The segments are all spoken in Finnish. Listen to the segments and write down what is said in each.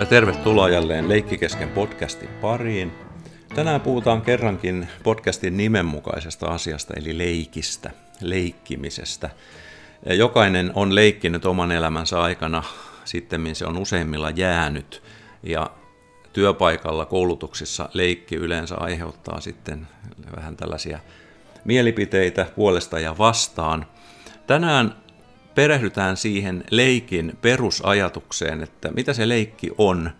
Ja tervetuloa jälleen Leikkikesken podcastin pariin. Tänään puhutaan kerrankin podcastin nimenmukaisesta asiasta, eli leikistä, leikkimisestä. Jokainen on leikkinyt oman elämänsä aikana, sittemmin se on useimmilla jäänyt. Ja työpaikalla, koulutuksissa leikki yleensä aiheuttaa sitten vähän tällaisia mielipiteitä puolesta ja vastaan. Tänään perehdytään siihen leikin perusajatukseen, että mitä se leikki on,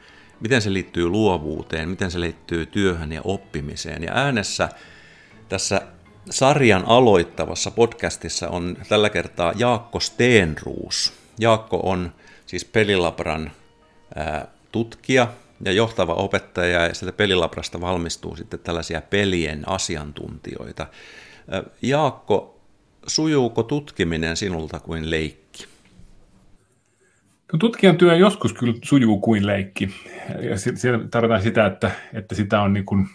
miten se liittyy luovuuteen, miten se liittyy työhön ja oppimiseen. Ja äänessä tässä sarjan aloittavassa podcastissa on tällä kertaa Jaakko Stenros. Jaakko on siis Pelilabran tutkija ja johtava opettaja, ja sieltä Pelilabrasta valmistuu sitten tällaisia pelien asiantuntijoita. Jaakko, sujuuko tutkiminen sinulta kuin leikki? No, tutkijan työ joskus kyllä sujuu kuin leikki. Ja siellä tarvitaan sitä, että sitä on niin kuin,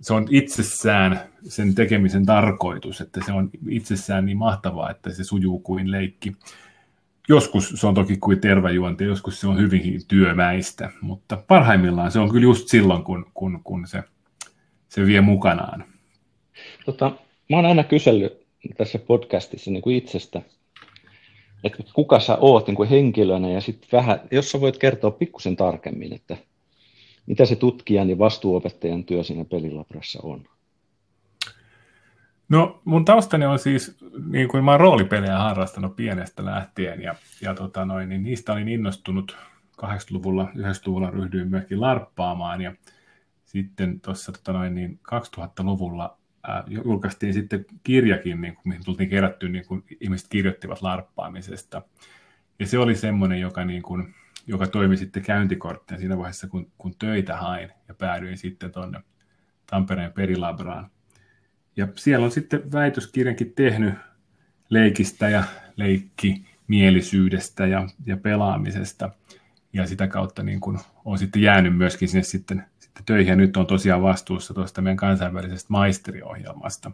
se on itsessään sen tekemisen tarkoitus, että se on itsessään niin mahtavaa, että se sujuu kuin leikki. Joskus se on toki kuin tervajuonti, joskus se on hyvinkin työmäistä, mutta parhaimmillaan se on kyllä just silloin, kun se vie mukanaan. Mä oon aina kysellyt tässä podcastissa niin kuin itsestä, että kuka sä oot niin kuin henkilönä, ja sitten vähän, jos sä voit kertoa pikkusen tarkemmin, että mitä se tutkijan ja vastuuopettajan työ siinä Pelilabrassa on. No, mun taustani on siis, niin kuin mä oon roolipelejä harrastanut pienestä lähtien, ja niistä olin innostunut 80-luvulla, 90-luvulla ryhdyin myöskin larppaamaan, ja sitten tuossa 2000-luvulla julkaistiin sitten kirjakin, niin kuin, mihin tultiin kerättyä, niin kuin ihmiset kirjoittivat larppaamisesta. Ja se oli semmoinen, joka toimi sitten käyntikorttina siinä vaiheessa, kun töitä hain, ja päädyin sitten tuonne Tampereen Pelilabraan. Ja siellä on sitten väitöskirjankin tehnyt leikistä ja leikkimielisyydestä ja pelaamisesta. Ja sitä kautta niin kun olen sitten jäänyt myöskin sinne sitten töihin, ja nyt on tosiaan vastuussa tuosta meidän kansainvälisestä maisteriohjelmasta.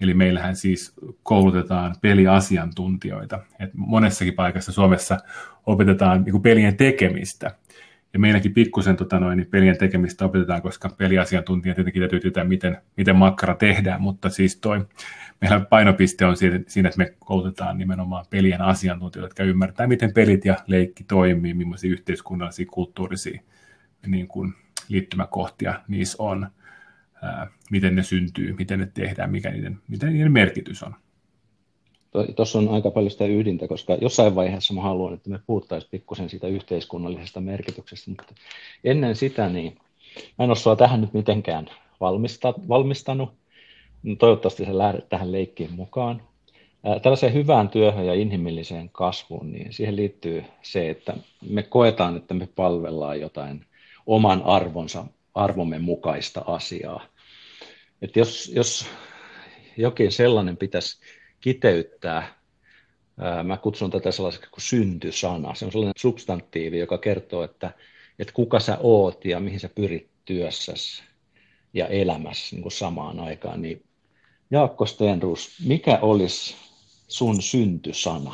Eli meillähän siis koulutetaan peliasiantuntijoita. Et monessakin paikassa Suomessa opetetaan niin kuin pelien tekemistä. Ja meilläkin pikkusen pelien tekemistä opetetaan, koska peliasiantuntija tietenkin täytyy tietää, miten makkara tehdään, mutta siis meillä painopiste on siinä, että me koulutetaan nimenomaan pelien asiantuntijoita, jotka ymmärtää, miten pelit ja leikki toimii, millaisia yhteiskunnallisia, kulttuurisia niin kuin liittymäkohtia niissä on, miten ne syntyy, miten ne tehdään, mitä niiden merkitys on. Tuossa on aika paljon sitä yhdintä, koska jossain vaiheessa mä haluan, että me puhuttaisiin pikkusen siitä yhteiskunnallisesta merkityksestä, mutta ennen sitä, niin mä en ole sua tähän nyt mitenkään valmistanut. Toivottavasti sä lähdet tähän leikkiin mukaan. Tällaiseen hyvään työhön ja inhimilliseen kasvuun, niin siihen liittyy se, että me koetaan, että me palvellaan jotain oman arvomme mukaista asiaa. Että jos jokin sellainen pitäisi kiteyttää. Mä kutsun tätä sellaiseksi kuin syntysana. Se on sellainen substantiivi, joka kertoo, että kuka sä oot ja mihin sä pyrit työssäsi ja elämässä niin kuin samaan aikaan. Niin, Jaakko Stenros, mikä olisi sun syntysana?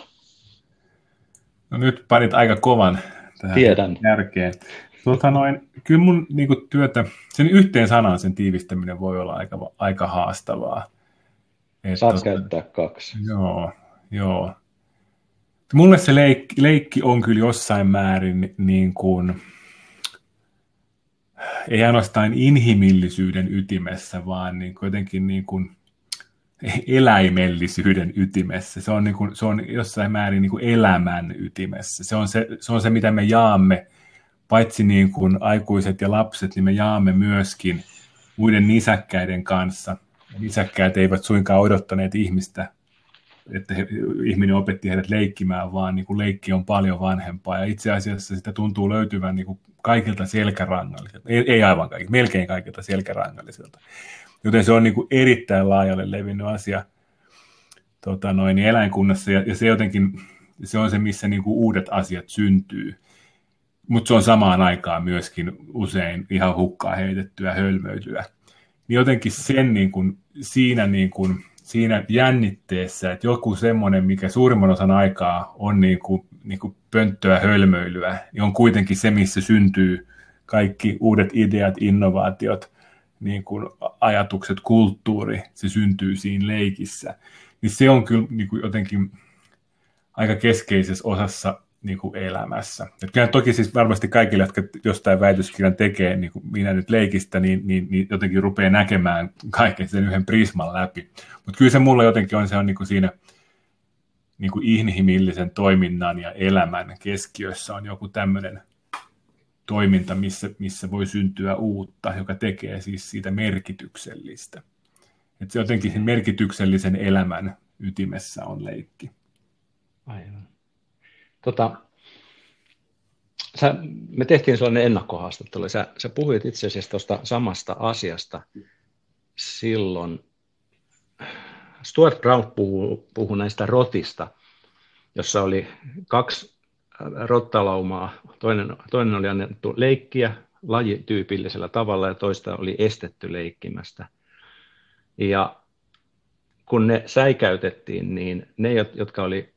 No, nyt parit aika kovan tähän järkeen. Kyllä mun niin kuin työtä, sen yhteen sanan sen tiivistäminen voi olla aika haastavaa. Saat käyttää kaksi. Joo. Mulle se leikki on kyllä jossain määrin niin kuin, ei ainoastaan inhimillisyyden ytimessä, vaan niin kuin jotenkin niin kuin eläimellisyyden ytimessä. Se on, niin kuin, se on jossain määrin niin kuin elämän ytimessä. Se on se, mitä me jaamme, paitsi niin kuin aikuiset ja lapset, niin me jaamme myöskin muiden nisäkkäiden kanssa. Nisäkkäät eivät suinkaan odottaneet ihmistä, että ihminen opetti heidät leikkimään, vaan niin kuin leikki on paljon vanhempaa. Ja itse asiassa sitä tuntuu löytyvän niin kuin kaikilta selkärangallisilta, ei aivan kaikilta, melkein kaikilta selkärangallisilta. Joten se on niin kuin erittäin laajalle levinnyt asia eläinkunnassa, ja se jotenkin se on se, missä niin kuin uudet asiat syntyy. Mutta se on samaan aikaan myöskin usein ihan hukkaan heitettyä, hölmöilyä. Niin jotenkin sen niin kuin, siinä jännitteessä, että joku semmoinen, mikä suurimman osan aikaa on niin kuin, niin kuin pönttöä hölmöilyä, niin on kuitenkin se, missä syntyy kaikki uudet ideat, innovaatiot, niin kuin ajatukset, kulttuuri, se syntyy siinä leikissä. Niin se on kyllä niin kuin jotenkin aika keskeisessä osassa niin kuin elämässä. Et kyllä toki siis varmasti kaikille, jotka jostain väitöskirjan tekee, niin kuin minä nyt leikistä, niin jotenkin rupeaa näkemään kaiken sen yhden prisman läpi. Mutta kyllä se mulla jotenkin on, se on niin kuin siinä niin kuin inhimillisen toiminnan ja elämän keskiössä on joku tämmöinen toiminta, missä voi syntyä uutta, joka tekee siis siitä merkityksellistä. Että se jotenkin sen merkityksellisen elämän ytimessä on leikki. Aivan. Me tehtiin sellainen ennakkohaastattelu. Sä puhuit itse asiassa tuosta samasta asiasta silloin. Stuart Brown puhui näistä rotista, jossa oli kaksi rottalaumaa. Toinen oli annettu leikkiä lajityypillisellä tavalla ja toista oli estetty leikkimästä. Ja kun ne säikäytettiin, niin ne, jotka oli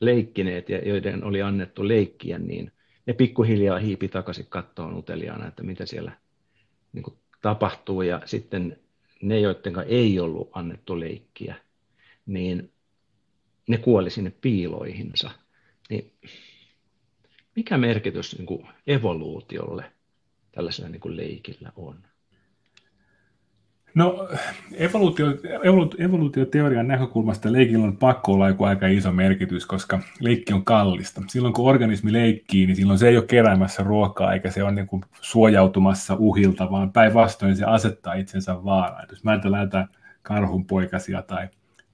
leikkineet ja joiden oli annettu leikkiä, niin ne pikkuhiljaa hiipi takaisin kattoon uteliaana, että mitä siellä niin kuin tapahtuu. Ja sitten ne, joidenkaan ei ollut annettu leikkiä, niin ne kuoli sinne piiloihinsa. Niin mikä merkitys niin kuin evoluutiolle tällaisella niin kuin leikillä on? No evoluutioteorian näkökulmasta leikillä on pakko olla joku aika iso merkitys, koska leikki on kallista. Silloin kun organismi leikkii, niin silloin se ei ole keräämässä ruokaa eikä se ole niin kuin suojautumassa uhilta, vaan päinvastoin se asettaa itsensä vaaraan. Jos mä ajatellaan jotain karhunpoikasia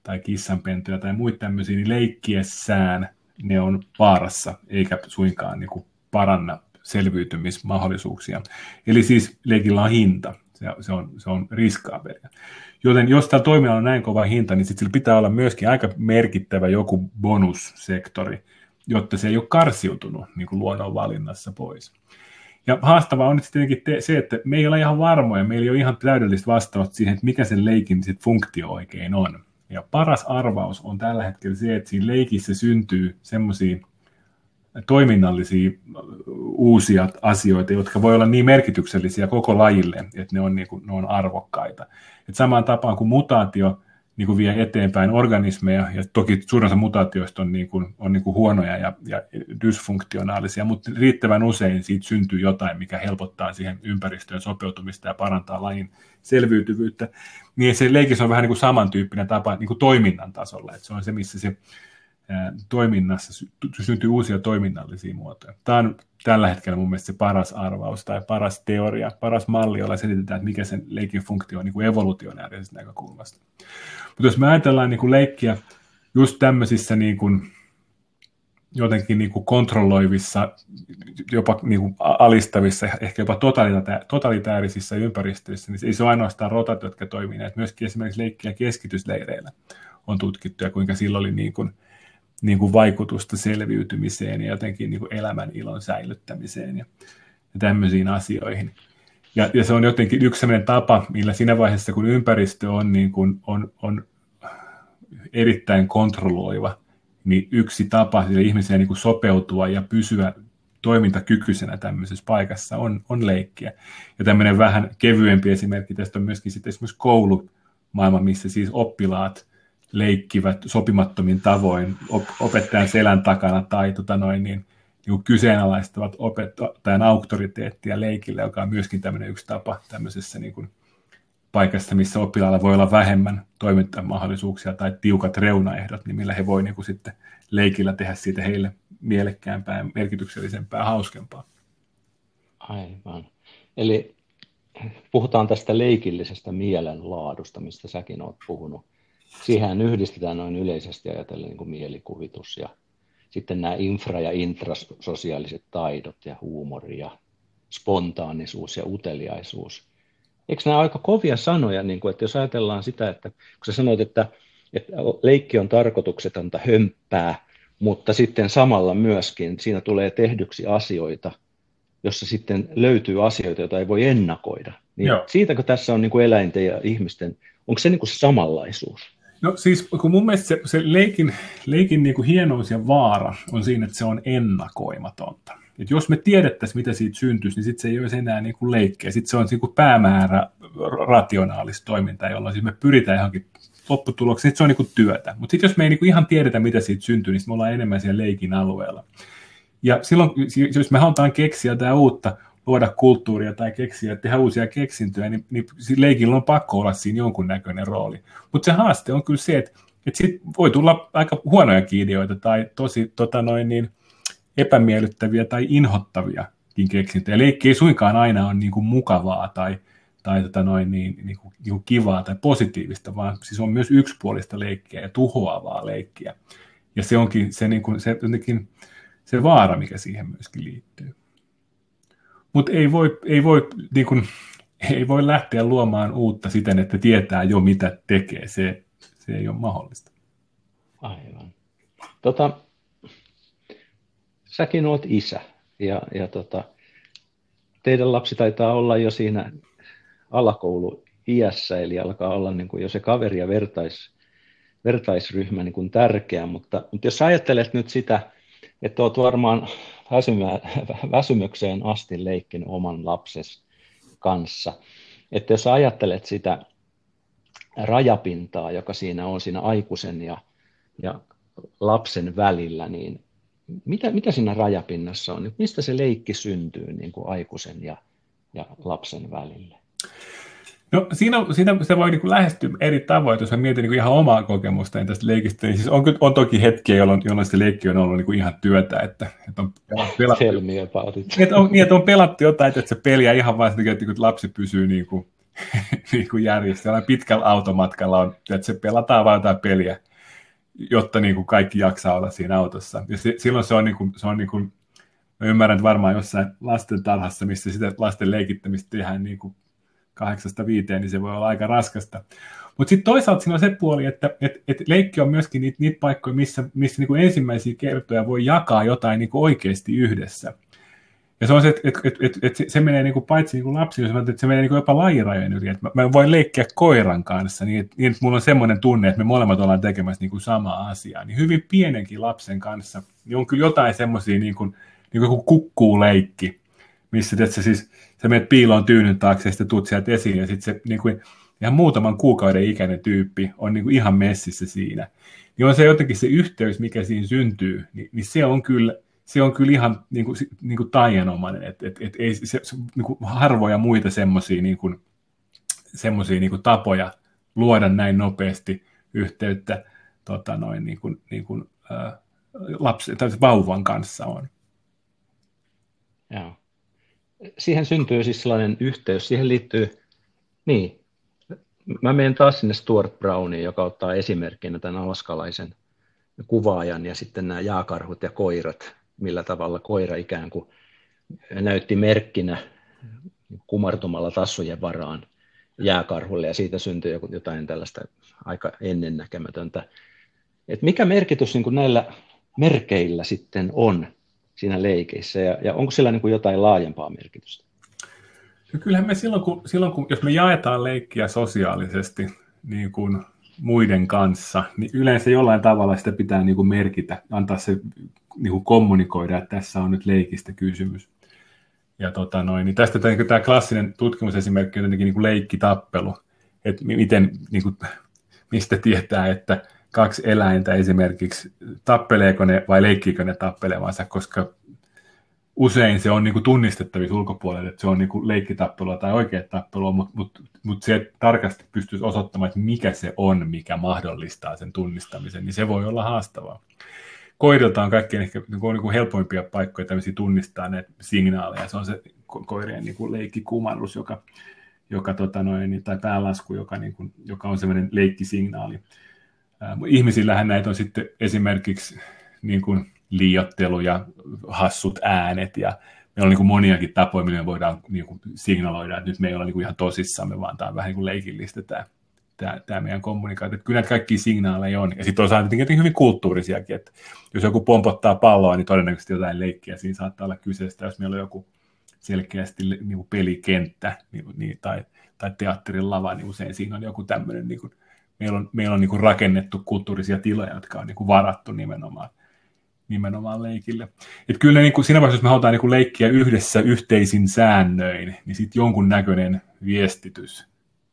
tai kissanpentuja tai muita tämmöisiä, niin leikkiessään ne on vaarassa eikä suinkaan niin kuin paranna selviytymismahdollisuuksia. Eli siis leikillä on hinta. Se on riskaabelia. Joten jos tämä toiminta on näin kova hinta, niin sitten sillä pitää olla myöskin aika merkittävä joku bonussektori, jotta se ei ole karsiutunut niin kuin luonnon valinnassa pois. Ja haastavaa on nyt tietenkin se, että me ei ole ihan varmoja, meillä ei ole ihan täydellistä vastausta siihen, että mikä sen leikin funktio oikein on. Ja paras arvaus on tällä hetkellä se, että siinä leikissä syntyy semmoisia toiminnallisia uusia asioita, jotka voi olla niin merkityksellisiä koko lajille, että ne on arvokkaita. Et samaan tapaan kuin mutaatio niin kuin vie eteenpäin organismeja, ja toki suurin osa mutaatioista on huonoja ja dysfunktionaalisia, mutta riittävän usein siitä syntyy jotain, mikä helpottaa siihen ympäristöön sopeutumista ja parantaa lajin selviytyvyyttä. Niin se leikissä on vähän niin kuin samantyyppinen tapa niin kuin toiminnan tasolla, että se on se, missä se toiminnassa syntyy uusia toiminnallisia muotoja. Tämä on tällä hetkellä mun mielestä se paras arvaus tai paras teoria, paras malli, jolla selitetään, että mikä sen leikin funktio on niin kuin evolutionäärisestä näkökulmasta. Mutta jos me ajatellaan niin kuin leikkiä just tämmöisissä niin kuin jotenkin niin kuin kontrolloivissa, jopa niin kuin alistavissa, ehkä jopa totalitäärisissa ympäristöissä, niin ei se ole ainoastaan rotat, jotka toimii näin. Myöskin esimerkiksi leikkiä keskitysleireillä on tutkittu ja kuinka silloin oli niin kuin vaikutusta selviytymiseen ja jotenkin niin kuin elämän ilon säilyttämiseen ja tämmöisiin asioihin. Ja se on jotenkin yksi sellainen tapa, millä siinä vaiheessa, kun ympäristö on, niin kuin, on erittäin kontrolloiva, niin yksi tapa ihmisiä niin kuin sopeutua ja pysyä toimintakykyisenä tämmöisessä paikassa on leikkiä. Ja tämmöinen vähän kevyempi esimerkki tästä on myöskin sitten esimerkiksi koulumaailma, missä siis oppilaat leikkivät sopimattomin tavoin opettajan selän takana tai niin kyseenalaistavat opettajan auktoriteettia leikillä, joka on myöskin tämmöinen yksi tapa tämmöisessä niin kuin paikassa, missä oppilailla voi olla vähemmän toimintamahdollisuuksia tai tiukat reunaehdot, niin millä he voi niin kuin sitten leikillä tehdä siitä heille mielekkäämpää ja merkityksellisempää ja hauskempaa. Aivan. Eli puhutaan tästä leikillisestä mielenlaadusta, mistä säkin olet puhunut. Siihen yhdistetään noin yleisesti ajatellen niin kuin mielikuvitus ja sitten nämä infra- ja intrasosiaaliset taidot ja huumori ja spontaanisuus ja uteliaisuus. Eikö nämä ole aika kovia sanoja, niin kuin, että jos ajatellaan sitä, että kun sä sanoit, että leikki on tarkoituksetonta hömppää, mutta sitten samalla myöskin siinä tulee tehdyksi asioita, jossa sitten löytyy asioita, joita ei voi ennakoida. Niin siitäkö tässä on niin kuin eläinten ja ihmisten, onko se niin kuin samanlaisuus? No siis kun mun mielestä se leikin niin kuin hienous ja vaara on siinä, että se on ennakoimatonta. Et jos me tiedettäisiin, mitä siitä syntyisi, niin sitten se ei olisi enää niin kuin leikkiä. Sitten se on niin kuin päämäärä rationaalista toimintaa, jolloin siis me pyritään johonkin lopputulokseen. Sitten se on niin kuin työtä. Mutta sitten jos me ei niin kuin ihan tiedetä, mitä siitä syntyy, niin me ollaan enemmän siellä leikin alueella. Ja silloin, jos me halutaan keksiä jotain uutta, luoda kulttuuria tai keksiä, tehdä uusia keksintöjä, niin leikillä on pakko olla siinä jonkunnäköinen rooli. Mutta se haaste on kyllä se, että sit voi tulla aika huonojakin ideoita tai tosi epämiellyttäviä tai inhottaviakin keksintöjä. Leikki ei suinkaan aina ole niin kuin mukavaa tai niin kuin kivaa tai positiivista, vaan siis on myös yksipuolista leikkiä ja tuhoavaa leikkiä. Ja se onkin se, niin kuin, se vaara, mikä siihen myöskin liittyy. Mutta ei voi lähteä luomaan uutta siten, että tietää jo mitä tekee. Se ei ole mahdollista. Aivan. Säkin olet isä ja teidän lapsi taitaa olla jo siinä alakouluiässä, eli alkaa olla niin kuin jo se kaveri- ja vertaisryhmä niin kuin tärkeä, mutta jos ajattelet nyt sitä, että olet varmaan väsymykseen asti leikkinyt oman lapses kanssa, että jos ajattelet sitä rajapintaa, joka siinä on siinä aikuisen ja lapsen välillä, niin mitä siinä rajapinnassa on? Mistä se leikki syntyy niin kuin aikuisen ja lapsen välille? No siinä se voi niin kuin lähestyä eri tavoin, jos mä mietin niin kuin ihan omaa kokemusta tästä leikistä, niin siis on toki hetkiä, jolloin se leikki on ollut niin kuin ihan työtä, että on pelattu, on pelattu jotain, että se peliä ihan vain sitä, että lapsi pysyy niin kuin, niin kuin järjestelmä pitkällä automatkalla, on, että se pelataan vain jotain peliä, jotta niin kuin kaikki jaksaa olla siinä autossa. Ja silloin se on niin kuin mä ymmärrän, että varmaan jossain lastentarhassa, missä sitä lasten leikittämistä tehdään niin kuin 8-5, niin se voi olla aika raskasta. Mutta sitten toisaalta siinä on se puoli, että leikki on myöskin niitä paikkoja, missä niinku ensimmäisiä kertoja voi jakaa jotain niinku oikeasti yhdessä. Ja se on se, että se menee niinku paitsi niinku lapsille, että se menee niinku jopa lajirajojen yli. Mä voin leikkiä koiran kanssa, niin että mulla on semmoinen tunne, että me molemmat ollaan tekemässä niinku samaa asiaa. Niin hyvin pienenkin lapsen kanssa niin on kyllä jotain semmoisia, niin kuin kukkuuleikki, missä se siis... Sä menet piiloon tyynyn taakse ja sitten tuut sieltä esiin ja sitten se niin kuin, ihan muutaman kuukauden ikäinen tyyppi on niin kuin ihan messissä siinä. Niin on se jotenkin se yhteys, mikä siinä syntyy, niin se on kyllä ihan niin kuin taianomainen. Et ei, se, niin kuin harvoja muita semmoisia niin kuin tapoja luoda näin nopeasti yhteyttä lapsen tai vauvan kanssa on. Joo. Siihen syntyy siis sellainen yhteys, siihen liittyy, niin, mä menen taas sinne Stuart Browniin, joka ottaa esimerkkinä tämän alaskalaisen kuvaajan ja sitten nämä jääkarhut ja koirat, millä tavalla koira ikään kuin näytti merkkinä kumartumalla tassujen varaan jääkarhulle ja siitä syntyi jotain tällaista aika ennennäkemätöntä. Et mikä merkitys niin kuin näillä merkeillä sitten on siinä leikissä, ja onko sillä niin kuin jotain laajempaa merkitystä? No kyllähän me silloin, kun jos me jaetaan leikkiä sosiaalisesti niin kuin muiden kanssa, niin yleensä jollain tavalla sitä pitää niin kuin merkitä, antaa se niin kuin kommunikoida, että tässä on nyt leikistä kysymys. Ja niin tästä tämä klassinen tutkimusesimerkki on jotenkin niin kuin leikkitappelu, että miten, niin kuin, mistä tietää, että kaksi eläintä esimerkiksi, tappeleeko ne vai leikkiikö ne tappelevansa, koska usein se on niinku tunnistettavissa ulkopuolelle, että se on niinku leikkitappelua tai oikea tappelua, mutta se tarkasti pystyisi osoittamaan, että mikä se on, mikä mahdollistaa sen tunnistamisen, niin se voi olla haastavaa. Koirilta on kaikkein ehkä niinku helpoimpia paikkoja tämmöisiä tunnistaa näitä signaaleja, se on se koirien niinku leikkikumarrus, joka tai päälasku, joka on semmoinen leikkisignaali. Ihmisillähän näitä on sitten esimerkiksi niin kuin liioittelu ja hassut äänet ja meillä on niin kuin moniakin tapoja, millä me voidaan niin kuin signaloida, että nyt me ei olla niin kuin ihan tosissamme, vaan tämä on vähän niin kuin leikillistä tämä meidän kommunikaatio. Että kyllä näitä kaikkia signaaleja on. Ja sitten on saanut tietenkin hyvin kulttuurisiakin, että jos joku pompottaa palloa, niin todennäköisesti jotain leikkiä siinä saattaa olla kyseessä. Jos meillä on joku selkeästi niin kuin pelikenttä tai teatterin lava, niin usein siinä on joku tämmöinen... Niin kuin Meillä on niin kuin rakennettu kulttuurisia tiloja, jotka on niin kuin varattu nimenomaan leikille. Et kyllä niin kuin siinä vaiheessa, jos me halutaan niin kuin leikkiä yhdessä yhteisin säännöin, niin sitten jonkunnäköinen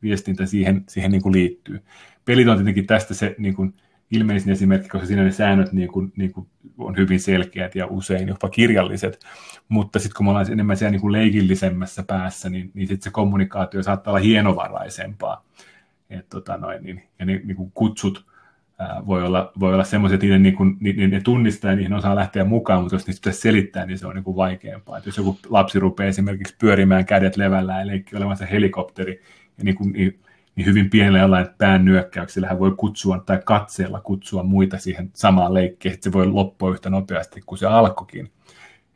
viestintä siihen niin kuin liittyy. Pelit on tietenkin tästä se niin kuin ilmeisin esimerkki, koska siinä ne säännöt niin kuin on hyvin selkeät ja usein jopa kirjalliset, mutta sitten kun me ollaan enemmän siellä niin kuin leikillisemmässä päässä, niin sitten se kommunikaatio saattaa olla hienovaraisempaa. Ja ne niin kuin kutsut voi olla semmoisia, että ne tunnistaa ja niihin osaa lähteä mukaan, mutta jos niitä pitäisi selittää, niin se on niin kuin vaikeampaa. Et jos joku lapsi rupeaa esimerkiksi pyörimään kädet levällään ja leikki olevansa helikopteri, ja niin hyvin pienellä jollain päännyökkäyksellä hän voi kutsua tai katseella kutsua muita siihen samaan leikkiin, että se voi loppua yhtä nopeasti kuin se alkoikin.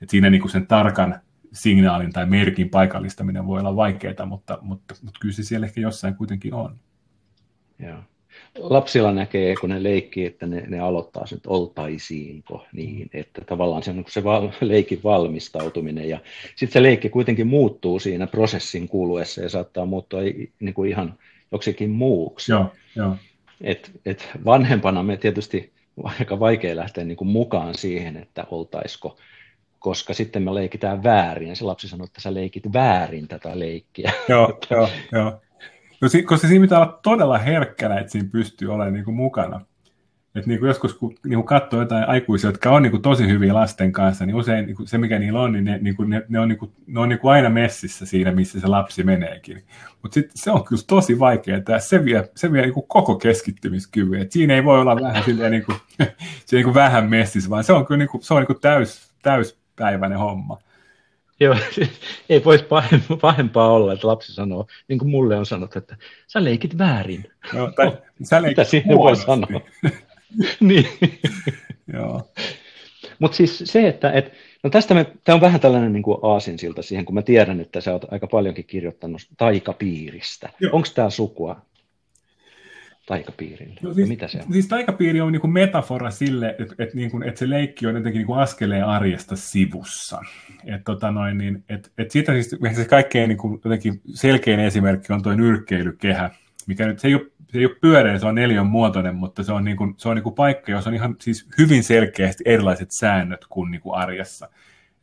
Et siinä niin kuin sen tarkan signaalin tai merkin paikallistaminen voi olla vaikeaa, mutta kyllä se siellä ehkä jossain kuitenkin on. Joo. Lapsilla näkee, kun ne leikkii, että ne aloittaa sen, että oltaisiinko niin, että tavallaan se on se leikin valmistautuminen, ja sitten se leikki kuitenkin muuttuu siinä prosessin kuluessa ja saattaa muuttua niin kuin ihan joksikin muuksi. Joo. Et vanhempana me tietysti aika vaikea lähteä niin kuin mukaan siihen, että oltaisiko, koska sitten me leikitään väärin, ja se lapsi sanoo, että sä leikit väärin tätä leikkiä. Joo. Koska siinä pitää olla todella herkkänä, että siinä pystyy olemaan niin kuin mukana. Et niin kuin joskus, kun niin kuin katsoo jotain aikuisia, jotka on niin kuin tosi hyviä lasten kanssa, niin usein niin kuin se, mikä niillä on, niin ne on niin kuin aina messissä siinä, missä se lapsi meneekin. Mutta sitten se on kyllä tosi vaikeaa, että se vie niin kuin koko keskittymiskyvyn. Et siinä ei voi olla vähän, silleen, niin kuin, se niin kuin vähän messissä, vaan se on kyllä niin kuin, se on niin kuin täyspäiväinen homma. Joo, ei voisi pahempaa olla, että lapsi sanoo, niin kuin mulle on sanottu, että sä leikit väärin. No, tai sä leikit huonosti. Niin. Mutta siis se, että tämä on vähän tällainen niin kuin aasinsilta siihen, kun mä tiedän, että sä oot aika paljonkin kirjoittanut taikapiiristä. Onko tämä sukua taikapiirille? No, siis, mitä se on? Siis taikapiiri on niin kuin metafora sille, että niin kuin, että se leikki on jotenkin niin kuin askeleen arjesta sivussa. Siitä siis se kaikkein niin kuin jotenkin selkein esimerkki on tuo nyrkkeilykehä, mikä nyt se ei ole pyöreä, se on neliön muotoinen, mutta se on niin kuin paikka, jossa on ihan siis hyvin selkeästi erilaiset säännöt kuin niin kuin arjessa.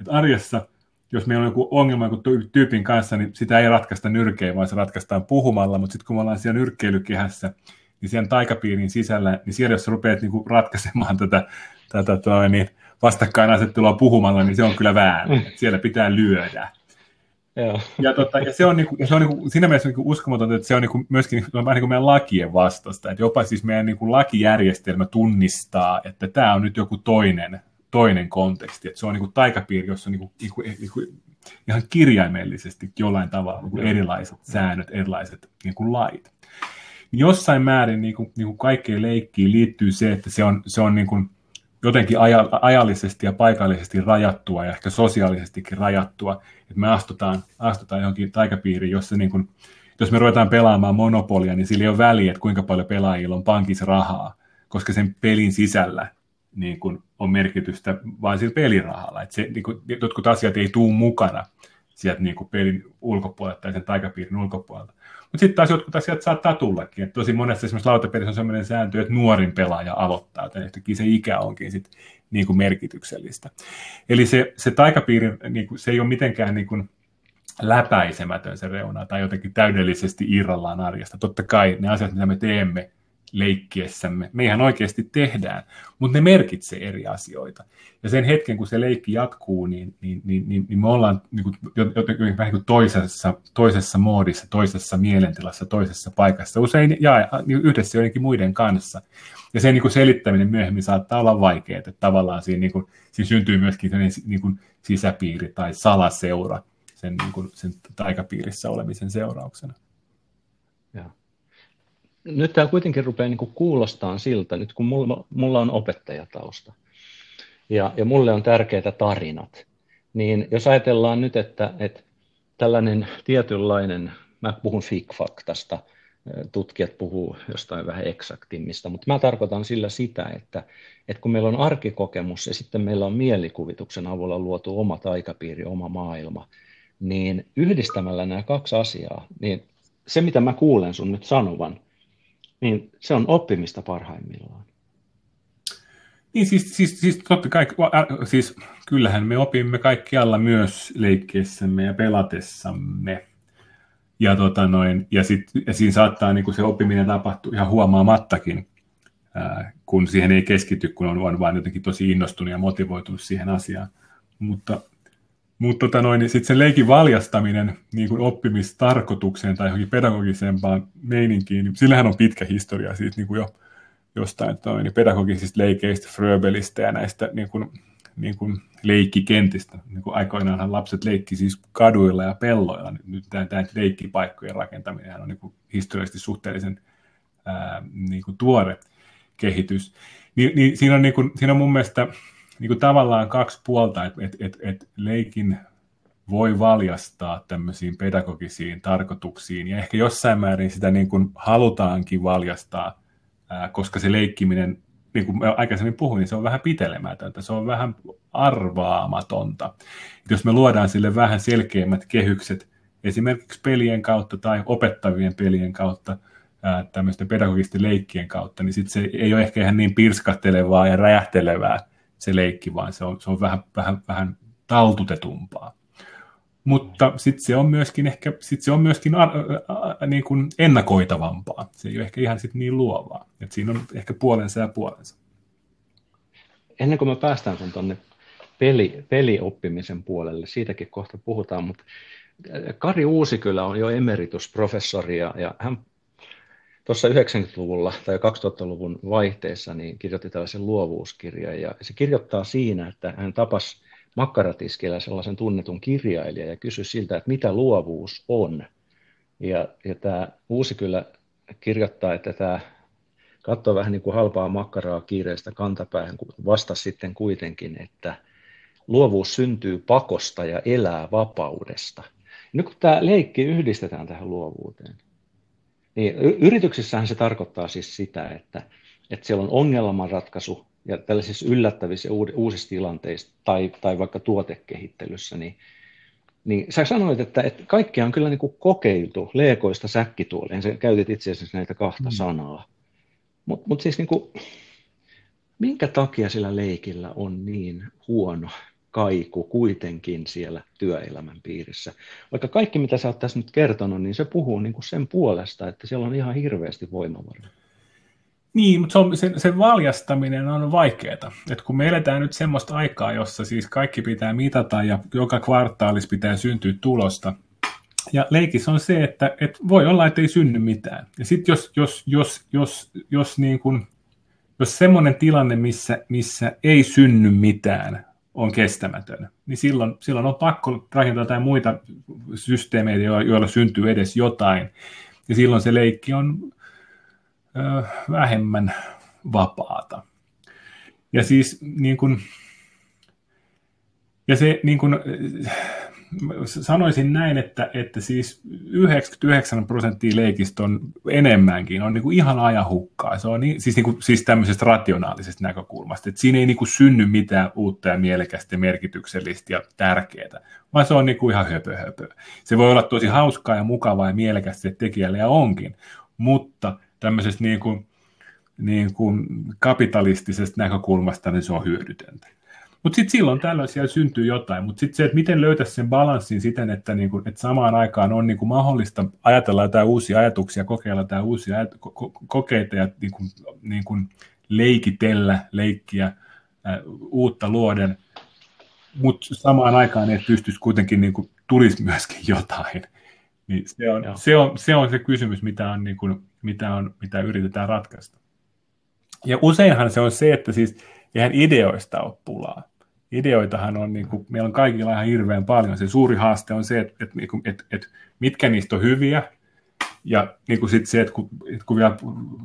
Et arjessa, jos meillä on joku ongelma joku tyypin kanssa, niin sitä ei ratkaista nyrkein, vaan se ratkaistaan puhumalla, mutta sitten kun me ollaan siellä nyrkkeilykehässä, niin sen taikapiirin sisällä, niin siellä jos sä rupeat niin kuin ratkaisemaan tätä vastakkainasettelua puhumalla, niin se on kyllä väärin. Siellä pitää lyödä. Ja se on siinä mielessä niin uskomatonta, että se on niin myöskin se on vähän niin kuin meidän lakien vastaista. Että jopa siis meidän niin kuin lakijärjestelmä tunnistaa, että tämä on nyt joku toinen konteksti. Että se on niin kuin taikapiiri, jossa on niin kuin ihan kirjaimellisesti jollain tavalla niin kuin erilaiset säännöt, erilaiset niin kuin lait. Jossain määrin niin kuin kaikkeen leikkiin liittyy se, että se on niin kuin jotenkin ajallisesti ja paikallisesti rajattua ja ehkä sosiaalisestikin rajattua. Et me astutaan johonkin taikapiiriin, jossa niin kuin, jos me ruvetaan pelaamaan monopolia, niin sillä ei ole väliä, että kuinka paljon pelaajilla on pankissa rahaa, koska sen pelin sisällä niin kuin on merkitystä vain sillä pelirahalla. Et se, niin kuin, jotkut asiat ei tule mukana sieltä niin kuin pelin ulkopuolelta tai sen taikapiirin ulkopuolelta. Mutta sitten taas jotkut asiat saattaa tullakin. Et tosi monessa esimerkiksi lautapelissä on sellainen sääntö, että nuorin pelaaja aloittaa, tai yhtäkkiä se ikä onkin sit niin kuin merkityksellistä. Eli se taikapiiri, niin kuin, se ei ole mitenkään niin kuin läpäisemätön se reuna, tai jotenkin täydellisesti irrallaan arjesta. Totta kai ne asiat, mitä me teemme leikkiessämme, me ihan oikeasti tehdään, mutta ne merkitsee eri asioita. Ja sen hetken, kun se leikki jatkuu, niin me ollaan niin kuin, vähän kuin toisessa moodissa, toisessa mielentilassa, toisessa paikassa, usein yhdessä joidenkin muiden kanssa. Ja sen niin kuin selittäminen myöhemmin saattaa olla vaikeaa, että tavallaan siinä, niin kuin, siinä syntyy myöskin niin kuin sisäpiiri tai salaseura sen, niin kuin, sen taikapiirissä olemisen seurauksena. Joo. Nyt tämä kuitenkin rupeaa niin kuin kuulostaa siltä, nyt kun mulla on opettajatausta ja mulle on tärkeitä tarinat, niin jos ajatellaan nyt, että tällainen tietynlainen, mä puhun fikfaktasta, tutkijat puhuu jostain vähän eksaktimmista, mutta mä tarkoitan sillä sitä, että kun meillä on arkikokemus ja sitten meillä on mielikuvituksen avulla luotu oma taikapiiri, oma maailma, niin yhdistämällä nämä kaksi asiaa, niin se mitä mä kuulen sun nyt sanovan, niin se on oppimista parhaimmillaan. Niin siis totta kai, siis kyllähän me opimme kaikkialla myös leikkiessämme ja pelatessamme. Ja, ja siinä saattaa niin kuin se oppiminen tapahtua ihan huomaamattakin, kun siihen ei keskity, kun on vain jotenkin tosi innostunut ja motivoitunut siihen asiaan. Mutta sitten sen leikin valjastaminen niin kuin oppimistarkoitukseen tai johonkin pedagogisempaan meininkiin, niin sillähän on pitkä historia siitä niin kuin jo jostain pedagogisista leikeistä, Fröbelistä ja näistä niin kuin leikkikentistä. Niin kuin aikoinaanhan lapset leikki siis kaduilla ja pelloilla. Nyt tämä leikkipaikkojen rakentaminen on niin kuin historiallisesti suhteellisen niin kuin tuore kehitys. Niin siinä on mun mielestä niin kuin tavallaan kaksi puolta, että leikin voi valjastaa tämmöisiin pedagogisiin tarkoituksiin. Ja ehkä jossain määrin sitä niin kuin halutaankin valjastaa, koska se leikkiminen, niin kuin aikaisemmin puhuin, niin se on vähän pitelemätöntä, se on vähän arvaamatonta. Jos me luodaan sille vähän selkeämmät kehykset, esimerkiksi pelien kautta tai opettavien pelien kautta, tämmöisten pedagogisten leikkien kautta, niin sitten se ei ole ehkä ihan niin pirskahtelevaa ja räjähtelevää se leikki, vaan se on vähän taltutetumpaa. Mutta sitten se on myöskin ehkä niin kuin ennakoitavampaa. Se ei ole ehkä ihan sit niin luovaa. Et siinä on ehkä puolensa ja puolensa. Ennen kuin me päästään sen tuonne pelioppimisen puolelle, siitäkin kohta puhutaan, mutta Kari Uusikylä on jo emeritusprofessori ja hän tuossa 90-luvulla tai 2000-luvun vaihteessa niin kirjoitti tällaisen luovuuskirjan ja se kirjoittaa siinä, että hän tapasi makkaratiskillä sellaisen tunnetun kirjailijan ja kysyi siltä, että mitä luovuus on. Ja tämä Uusikylä kirjoittaa, että tämä katsoo vähän niin kuin halpaa makkaraa kiireistä kantapäähän, vastasi sitten kuitenkin, että luovuus syntyy pakosta ja elää vapaudesta. Nyt kun tämä leikki yhdistetään tähän luovuuteen, niin yrityksissähän se tarkoittaa siis sitä, että siellä on ongelmanratkaisu, ja tällaisissa yllättävissä uusissa tilanteissa tai vaikka tuotekehittelyssä, niin sä sanoit, että kaikkea on kyllä niin kuin kokeiltu leekoista säkkituoleen. Sä käytit itse asiassa näitä kahta sanaa. Mut siis niin kuin, minkä takia sillä leikillä on niin huono kaiku kuitenkin siellä työelämän piirissä? Vaikka kaikki, mitä sä oot tässä nyt kertonut, niin se puhuu niin kuin sen puolesta, että siellä on ihan hirveästi voimavaroja. Niin, mutta sen valjastaminen on vaikeaa. Et kun me eletään nyt semmoista aikaa, jossa siis kaikki pitää mitata ja joka kvartaalissa pitää syntyä tulosta. Ja leikissä on se, että voi olla, että ei synny mitään. Ja sitten jos semmoinen tilanne, missä ei synny mitään, on kestämätön, niin silloin on pakko rakentaa jotain muita systeemejä, joilla syntyy edes jotain. Ja silloin se leikki on vähemmän vapaata. Ja siis niin kuin, ja se niin kuin, sanoisin näin, että siis 99% leikistä on enemmänkin, on niin kuin ihan ajanhukkaa. Se on siis tämmöisestä rationaalisesta näkökulmasta, että siinä ei niin kuin synny mitään uutta ja mielekästä, merkityksellistä ja tärkeää, vaan se on niin kuin ihan höpö. Se voi olla tosi hauskaa ja mukavaa ja mielekästä tekijälle ja onkin, mutta tämmöisestä niin kuin kapitalistisesta näkökulmasta niin se on hyödytöntä. Mutta sitten silloin tällöin siellä syntyy jotain, mutta sitten se, että miten löytäisi sen balanssin siten, että, niin kuin, että samaan aikaan on niin kuin mahdollista ajatella jotain uusia ajatuksia, kokeilla jotain uusia kokeita ja niin kuin leikitellä leikkiä uutta luoden, mutta samaan aikaan ei pystyisi kuitenkin, niin kuin, tulisi myöskin jotain. Niin se on se kysymys, mitä on niin kuin, mitä yritetään ratkaista. Ja useinhan se on se, että siis eihän ideoista ole pulaa. Ideoitahan on, niin kuin, meillä on kaikilla ihan hirveän paljon. Se suuri haaste on se, että mitkä niistä on hyviä. Ja niin kuin sit se, että kun vielä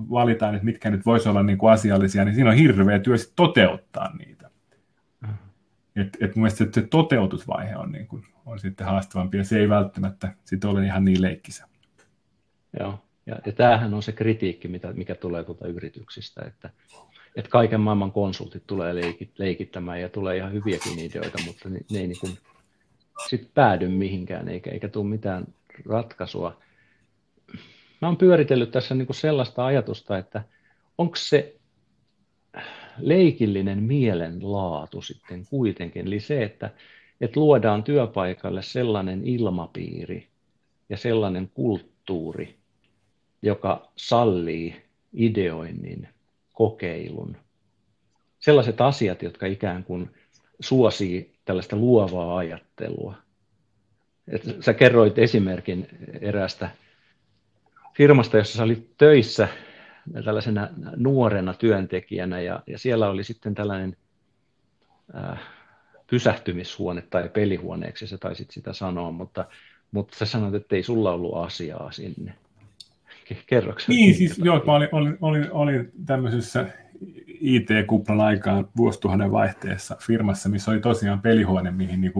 valitaan, että mitkä nyt voisi olla niin kuin asiallisia, niin siinä on hirveä työ toteuttaa niitä. Et mun mielestä se toteutusvaihe on, niin kuin, on sitten haastavampi ja se ei välttämättä sit ole ihan niin leikkisä. Joo. Ja tämähän on se kritiikki, mikä tulee tuolta yrityksistä, että kaiken maailman konsultit tulee leikittämään ja tulee ihan hyviäkin ideoita, mutta ne ei niin kuin sit päädy mihinkään eikä tule mitään ratkaisua. mä oon pyöritellyt tässä niin kuin sellaista ajatusta, että onko se leikillinen mielenlaatu sitten kuitenkin, eli se, että luodaan työpaikalle sellainen ilmapiiri ja sellainen kulttuuri, joka sallii ideoinnin, kokeilun, sellaiset asiat, jotka ikään kuin suosii tällaista luovaa ajattelua. Et sä kerroit esimerkin eräästä firmasta, jossa sä olit töissä tällaisena nuorena työntekijänä, ja siellä oli sitten tällainen pysähtymishuone tai pelihuoneeksi, sä taisit sitä sanoa, mutta sä sanoit, että ei sulla ollut asiaa sinne. Kerroksä? Niin, siis joo, mä olin tämmöisessä IT-kuplan aikaan vuosituhannen vaihteessa firmassa, missä oli tosiaan pelihuone, mihin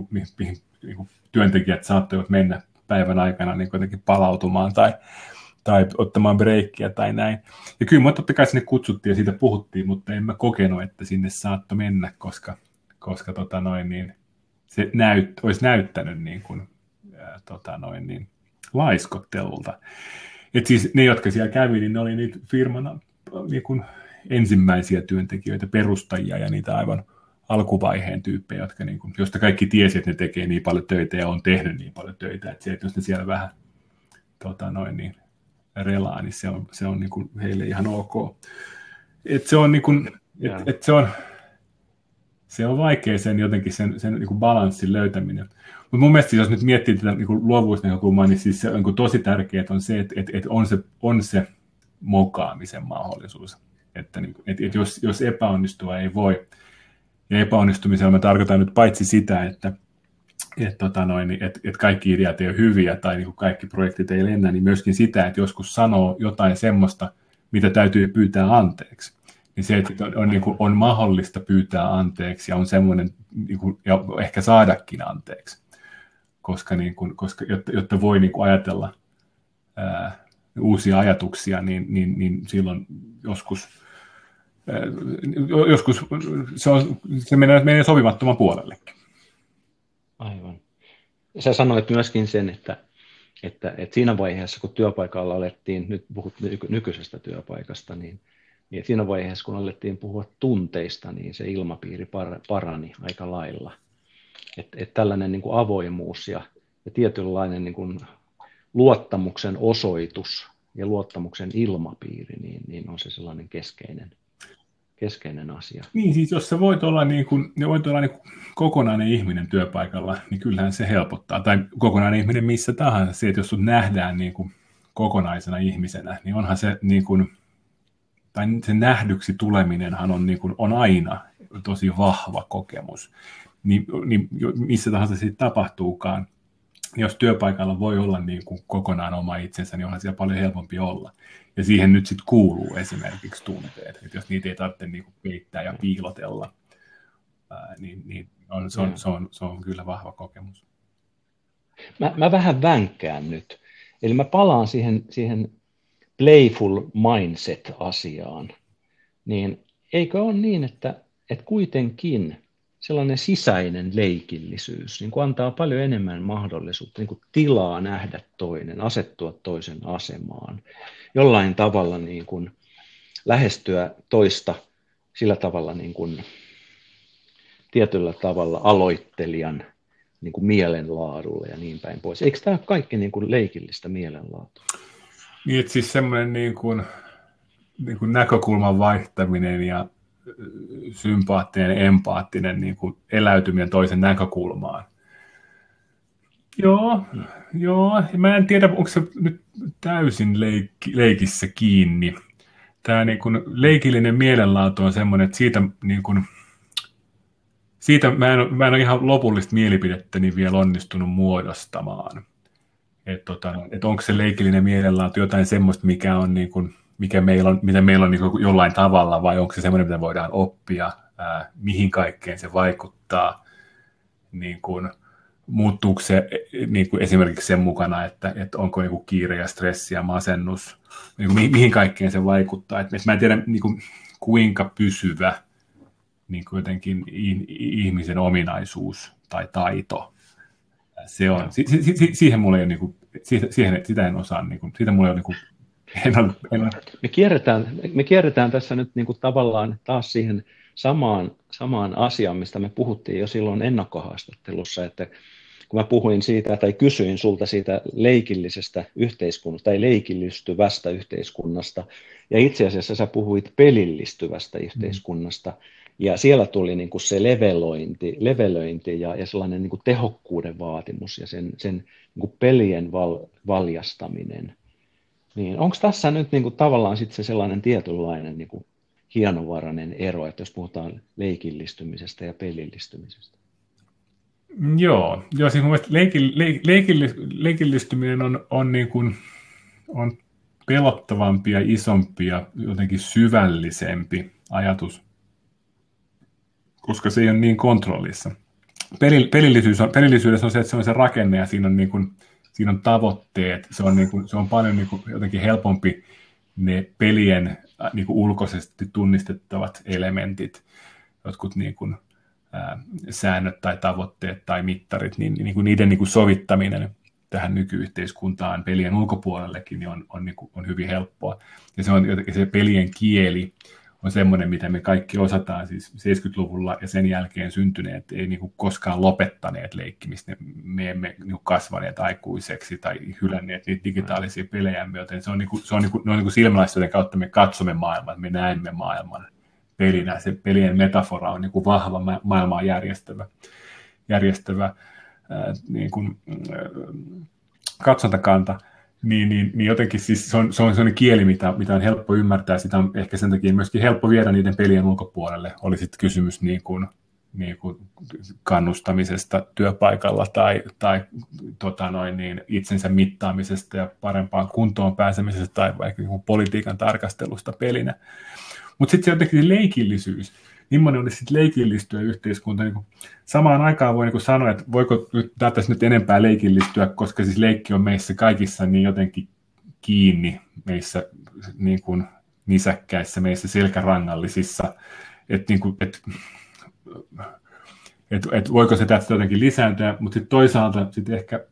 työntekijät saattoivat mennä päivän aikana niin jotenkin palautumaan tai ottamaan breikkiä tai näin. Ja kyllä minua totta kai sinne kutsuttiin ja siitä puhuttiin, mutta en mä kokenut, että sinne saattoi mennä, koska se olisi näyttänyt laiskottelulta. Et siis ne, jotka siellä kävi, niin ne oli niitä firmana ensimmäisiä työntekijöitä, perustajia ja niitä aivan alkuvaiheen tyyppejä, jotka josta kaikki tiesi, että ne tekee niin paljon töitä ja on tehnyt niin paljon töitä, että se, jos ne siellä vähän relaa, niin se on heille ihan ok. Et se on se on vaikea sen jotenkin sen balanssin löytäminen. Mut mun mielestä jos nyt miettii tätä luovuusnäkökulmaa, niin siis se on tosi tärkeää on se, että on se mokaamisen mahdollisuus, että jos epäonnistua ei voi. Ja epäonnistumisella mä tarkoitan nyt paitsi sitä, että kaikki ideat ei ole hyviä tai kaikki projektit ei lennä, niin myöskin sitä, että joskus sanoo jotain semmoista, mitä täytyy pyytää anteeksi. Niin se, että on mahdollista pyytää anteeksi ja on semmoinen, ja ehkä saadakin anteeksi, koska jotta voi ajatella uusia ajatuksia, niin silloin joskus se menee sopimattoman puolellekin. Aivan. Sä sanoit myöskin sen, että siinä vaiheessa, kun työpaikalla alettiin, nyt puhut nykyisestä työpaikasta, niin siinä vaiheessa, kun alettiin puhua tunteista, niin se ilmapiiri parani aika lailla. Et tällainen avoimuus ja tietynlainen luottamuksen osoitus ja luottamuksen ilmapiiri, niin on se sellainen keskeinen asia. Niin, siis jos sä voit olla kokonainen ihminen työpaikalla, niin kyllähän se helpottaa. Tai kokonainen ihminen missä tahansa. Se, että jos sut nähdään kokonaisena ihmisenä, niin onhan se, tai se nähdyksi tuleminenhan on aina tosi vahva kokemus. Niin missä tahansa siitä tapahtuukaan. Jos työpaikalla voi olla kokonaan oma itsensä, niin onhan siellä paljon helpompi olla. Ja siihen nyt sitten kuuluu esimerkiksi tunteet. Että jos niitä ei tarvitse peittää ja piilotella, niin se on kyllä vahva kokemus. Mä vähän vänkkään nyt. Eli mä palaan siihen playful mindset-asiaan. Niin eikö ole niin, että kuitenkin sellainen sisäinen leikillisyys antaa paljon enemmän mahdollisuutta, tilaa nähdä toinen, asettua toisen asemaan, jollain tavalla lähestyä toista sillä tavalla tietyllä tavalla aloittelijan mielenlaadulla ja niin päin pois. Eikö tämä ole kaikki leikillistä mielenlaatua? Niin, että siis semmoinen näkökulman vaihtaminen ja sympaattinen, empaattinen eläytyminen toisen näkökulmaan. Joo. Mä en tiedä, onko se nyt täysin leikissä kiinni. Tämä leikillinen mielenlaatu on semmoinen, että siitä mä en ole ihan lopullista mielipidettäni vielä onnistunut muodostamaan. Että onko se leikillinen mielenlaatu jotain semmoista, mikä on mitä meillä on jollain tavalla, vai onko se semmoinen, mitä voidaan oppia, mihin kaikkeen se vaikuttaa, muuttuuko se esimerkiksi sen mukana, että onko kiire ja stressi ja masennus, mihin kaikkeen se vaikuttaa. Et mä en tiedä kuinka pysyvä jotenkin ihmisen ominaisuus tai taito se on. Siihen mulla ei ole, sitä en osaa, siitä mulla ei ole Me kierretään tässä nyt niin kuin tavallaan taas siihen samaan asiaan, mistä me puhuttiin jo silloin ennakkohaastattelussa, että kun mä puhuin siitä tai kysyin sulta siitä leikillisestä yhteiskunnasta tai leikillistyvästä yhteiskunnasta, ja itse asiassa sä puhuit pelillistyvästä yhteiskunnasta, ja siellä tuli niin kuin se levelöinti ja sellainen niin kuin tehokkuuden vaatimus ja sen niin kuin pelien valjastaminen. Niin, onko tässä nyt niin kuin tavallaan sit se sellainen tietynlainen niin kuin hienovarainen ero, että jos puhutaan leikillistymisestä ja pelillistymisestä? Joo, siis mun mielestä leikillistyminen on niin kuin on pelottavampi ja isompi ja jotenkin syvällisempi ajatus, koska se ei ole niin kontrollissa. Pelillisyydessä on se, että se on se rakenne ja siinä on niin kuin siinä on tavoitteet, se on paljon niin kuin jotenkin helpompi ne pelien niin kuin ulkoisesti tunnistettavat elementit, jotkut niin kuin, säännöt tai tavoitteet tai mittarit, niin kuin niiden niin kuin sovittaminen tähän nykyyhteiskuntaan pelien ulkopuolellekin niin on hyvin helppoa. Ja se on jotenkin se pelien kieli on semmoinen, mitä me kaikki osataan, siis 70-luvulla ja sen jälkeen syntyneet ei niin kuin koskaan lopettaneet leikkimistä, me emme niin kuin kasvaneet aikuiseksi tai hylänneet niitä digitaalisia pelejä, joten se on niin kuin silmälasit, joiden kautta me katsomme maailman, me näemme maailman pelinä, se pelien metafora on niin kuin vahva maailmaa järjestävä niin kuin, katsontakanta. Niin jotenkin siis se on sellainen kieli, mitä on helppo ymmärtää. Sitä on ehkä sen takia myöskin helppo viedä niiden pelien ulkopuolelle. Oli sitten kysymys niin kuin kannustamisesta työpaikalla tai itsensä mittaamisesta ja parempaan kuntoon pääsemisestä tai vaikka niin kuin politiikan tarkastelusta pelinä. Mutta sitten se jotenkin leikillisyys. Millainen olisi sitten leikillistyä yhteiskunta? Niin samaan aikaan voi niin sanoa, että voiko nyt enempää leikillistyä, koska siis leikki on meissä kaikissa niin jotenkin kiinni, meissä niin kuin nisäkkäissä, meissä selkärangallisissa. Että niin et voiko se tästä jotenkin lisääntyä, mutta sitten toisaalta sit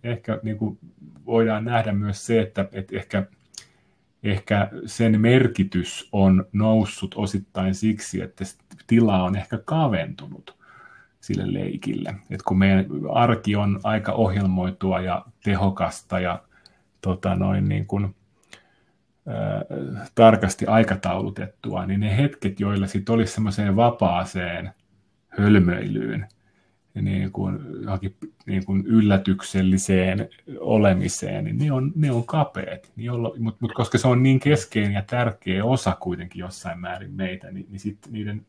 ehkä niin kuin voidaan nähdä myös se, että et ehkä sen merkitys on noussut osittain siksi, että tila on ehkä kaventunut sille leikille. Et kun meidän arki on aika ohjelmoitua ja tehokasta ja tarkasti aikataulutettua, niin ne hetket, joilla sitten olisi semmoiseen vapaaseen hölmöilyyn, niin kuin yllätykselliseen olemiseen, niin ne on kapeat. Mutta koska se on niin keskeinen ja tärkeä osa kuitenkin jossain määrin meitä, niin sitten niiden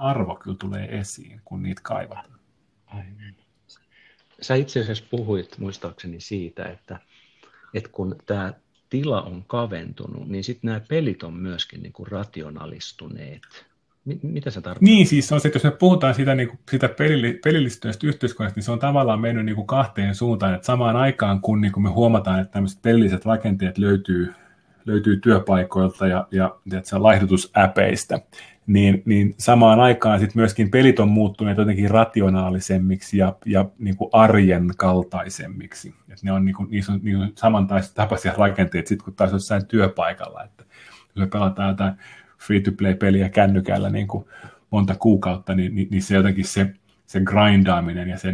arvo kyllä tulee esiin, kun niitä kaivataan. Aivan. Sä itse asiassa puhuit muistaakseni siitä, että kun tämä tila on kaventunut, niin sitten nämä pelit on myöskin niin kuin rationalistuneet. Mitä se tarkoittaa? Niin, siis on se, että jos me puhutaan sitä pelillistyneestä yhteiskunnasta, niin se on tavallaan mennyt niin kuin kahteen suuntaan. Että samaan aikaan, kun niin kuin me huomataan, että tämmöiset pelilliset rakenteet löytyy työpaikoilta ja laihdutusäpeistä, niin samaan aikaan sit myöskin pelit on muuttuneet jotenkin rationaalisemmiksi ja niin kuin arjen kaltaisemmiksi. Et ne on, niin kuin, niissä on samantapaisia rakenteita, sit kun taas jossain työpaikalla. Että jos me pelataan jotain free-to-play-peliä kännykällä niin kuin monta kuukautta, niin se jotenkin se grindaaminen ja se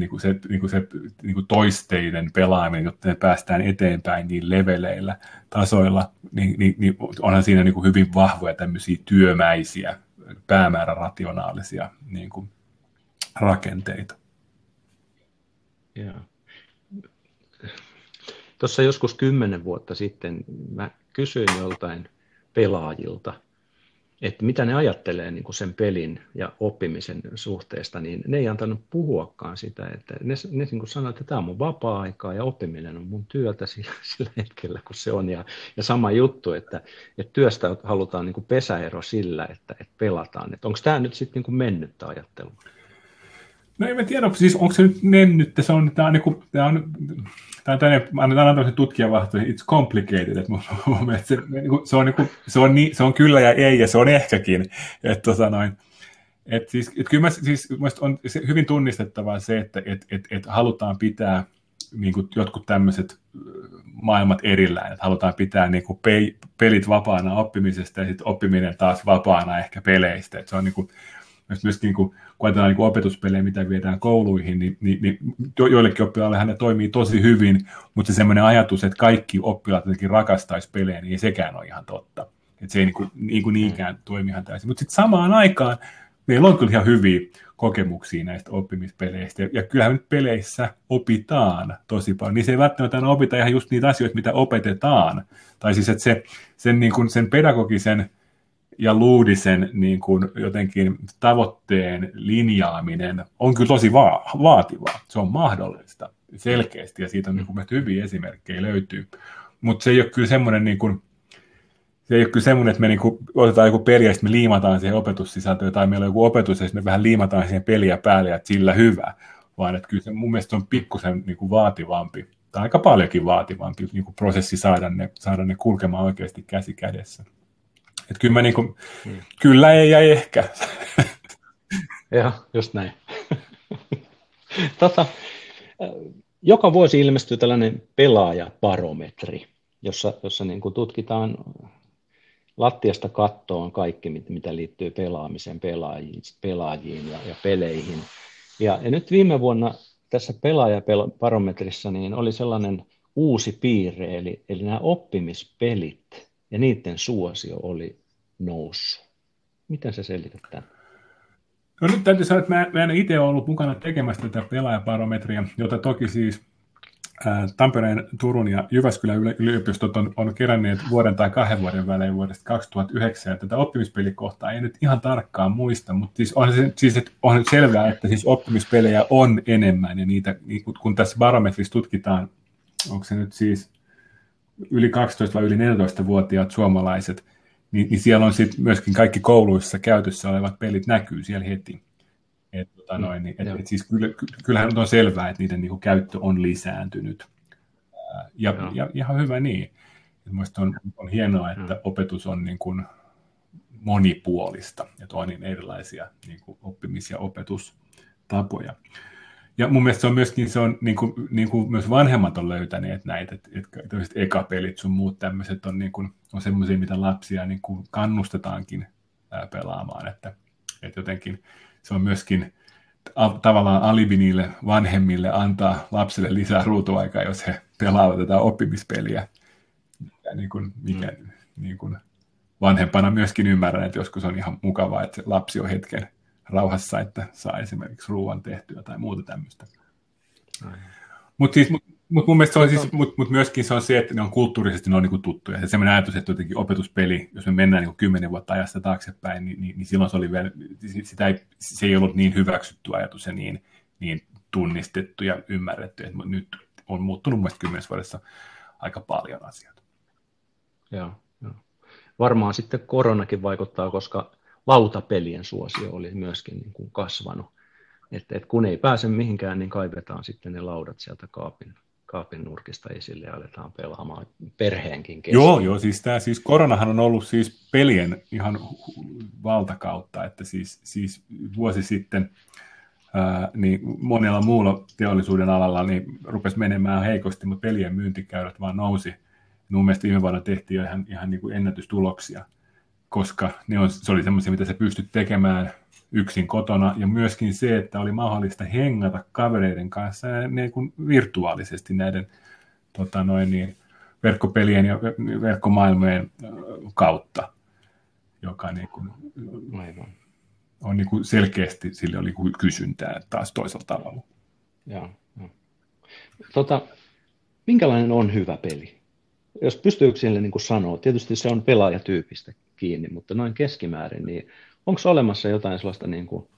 toisteiden pelaaminen, jotta ne päästään eteenpäin niin leveleillä, tasoilla, niin onhan siinä niin kuin hyvin vahvoja tämmöisiä työmäisiä, päämäärärationaalisia niin kuin rakenteita. Yeah. Tuossa joskus 10 vuotta sitten mä kysyin joltain pelaajilta, että mitä ne ajattelee niin kuin sen pelin ja oppimisen suhteesta, niin ne ei antanut puhuakaan sitä, että ne niin kuin sanoo, että tämä on mun vapaa-aikaa ja oppiminen on mun työtä sillä hetkellä, kun se on. Ja sama juttu, että työstä halutaan niin kuin pesäero sillä, että pelataan. Että onko tämä nyt sitten niin kuin mennyttä ajattelua? No en tiedä, siis onko se nyt mennyt, tämä on tutkijavahto, it's complicated, että mun mielestä se on kyllä ja ei, ja se on ehkäkin, että kyllä mä, siis on hyvin tunnistettavaa se, että halutaan pitää niin kuin jotkut tämmöiset maailmat erillään, että halutaan pitää niin kuin pelit vapaana oppimisesta ja sitten oppiminen taas vapaana ehkä peleistä. Että se on niin kuin, myöskin niin kuin, kun ajatellaan niin opetuspelejä, mitä viedään kouluihin, niin joillekin oppilaillehan ne toimii tosi hyvin, mutta se semmoinen ajatus, että kaikki oppilaat jotenkin rakastaisi pelejä, niin ei sekään ole ihan totta. Että se ei niin kuin niinkään toimi ihan täysin. Mutta sitten samaan aikaan meillä on kyllä ihan hyviä kokemuksia näistä oppimispeleistä. Ja kyllähän nyt peleissä opitaan tosi paljon. Niin se ei välttämättä aina opita ihan just niitä asioita, mitä opetetaan. Tai siis, että sen pedagogisen ja luudisen niin kuin jotenkin tavoitteen linjaaminen on kyllä tosi vaativaa. Se on mahdollista selkeästi, ja siitä on niin kuin hyviä esimerkkejä löytyy. Mutta se ei ole kyllä semmoinen... Niin kuin se ei ole kyllä semmoinen, että me niinku otetaan joku peli ja me liimataan siihen opetussisältöön, tai meillä on joku opetus ja me vähän liimataan siihen peliä päälle ja sillä hyvä, vaan että kyllä se mun mielestä on pikkusen niinku vaativampi, tai aika paljonkin vaativampi niinku prosessi saada ne kulkemaan oikeasti käsi kädessä. Et kyllä mä niinku, kyllä ei ja ehkä. Joo, just näin. Joka vuosi ilmestyy tällainen pelaajabarometri, jossa niinku tutkitaan lattiasta kattoon kaikki, mitä liittyy pelaamiseen, pelaajiin ja peleihin. Ja nyt viime vuonna tässä pelaajabarometrissa niin oli sellainen uusi piirre, eli nämä oppimispelit ja niiden suosio oli noussut. Miten se selitetään? No nyt täytyy sanoa, että mä en itse ollut mukana tekemässä tätä pelaajabarometria, jota toki siis Tampereen, Turun ja Jyväskylän yliopistot on keränneet vuoden tai 2 vuoden välein vuodesta 2009, ja tätä oppimispelikohtaa ei nyt ihan tarkkaan muista, mutta siis on selvää, että siis oppimispelejä on enemmän, ja niitä, kun tässä barometrissa tutkitaan, onko se nyt siis yli 12 vai yli 14-vuotiaat suomalaiset, niin siellä on sitten myöskin kaikki kouluissa käytössä olevat pelit näkyy siellä heti. Et siis kyllähän on selvää, että niiden niinku käyttö on lisääntynyt. Ja ihan hyvä niin. Mielestäni on hienoa, että opetus on niin kuin monipuolista, että on niin erilaisia niin kuin oppimis- ja opetustapoja. Ja mun mielestä se on myöskin, se on niin kuin myös vanhemmat on löytäneet näitä, että tällaiset ekapelit sun muut tämmöiset on, niin kuin, on semmoisia, mitä lapsia niin kuin kannustetaankin pelaamaan, että jotenkin se on myöskin tavallaan alibi niille vanhemmille antaa lapselle lisää ruutuaikaa, jos he pelaavat tätä oppimispeliä. Ja niin kuin vanhempana myöskin ymmärrän, että joskus on ihan mukavaa, että lapsi on hetken rauhassa, että saa esimerkiksi ruuan tehtyä tai muuta tämmöistä. Mutta myöskin se on se, että ne on kulttuurisesti ne on niin tuttuja. Ja sellainen ajatus, että jotenkin opetuspeli, jos me mennään niin 10 vuotta ajasta taaksepäin, niin silloin se oli vielä, se ei ollut niin hyväksytty ajatus ja niin tunnistettu ja ymmärretty. Et nyt on muuttunut mielestäni 10 vuodessa aika paljon asioita. Joo. Varmaan sitten koronakin vaikuttaa, koska lautapelien suosio oli myöskin niin kuin kasvanut. Että kun ei pääse mihinkään, niin kaivetaan sitten ne laudat sieltä kaapin nurkista esille ja aletaan pelaamaan perheenkin kesken. Joo, siis koronahan on ollut siis pelien ihan valtakautta, että siis vuosi sitten niin monella muulla teollisuuden alalla niin rupesi menemään heikosti, mutta pelien myyntikäyrät vaan nousi. Mun mielestä viime vuonna tehtiin ihan niin kuin ennätystuloksia, koska se oli semmoisia, mitä sä pystyt tekemään yksin kotona, ja myöskin se, että oli mahdollista hengata kavereiden kanssa niin kuin virtuaalisesti näiden verkkopelien ja verkkomaailmojen kautta, joka niin kuin, on niin kuin selkeästi sille oli kysyntää taas toisella tavalla. Joo. Minkälainen on hyvä peli? Jos pystyykö sille niin kuin sanoa, tietysti se on pelaajatyypistä kiinni, mutta noin keskimäärin, niin onko olemassa jotain sellaista niin kuin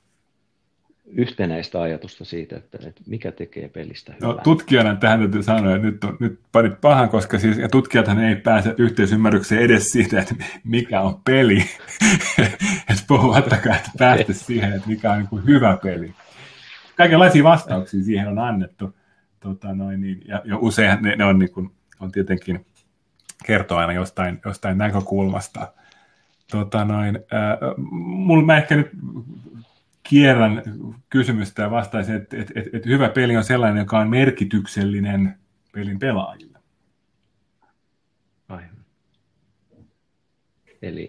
yhtenäistä ajatusta siitä, että mikä tekee pelistä hyvää? No, tutkijana tähän täytyy sanoa, että nyt parit pahan, koska siis, ja tutkijathan ei pääse yhteisymmärrykseen edes siitä, että mikä on peli. Et puhuvattakaan, että päästä siihen, että mikä on niin kuin hyvä peli. Kaikenlaisia vastauksia siihen on annettu. Ja usein ne on, niin kuin, on tietenkin kertoo aina jostain näkökulmasta. Mulla mä ehkä nyt kierrän kysymystä ja vastaisin, että hyvä peli on sellainen, joka on merkityksellinen pelin pelaajille. Aivan. Eli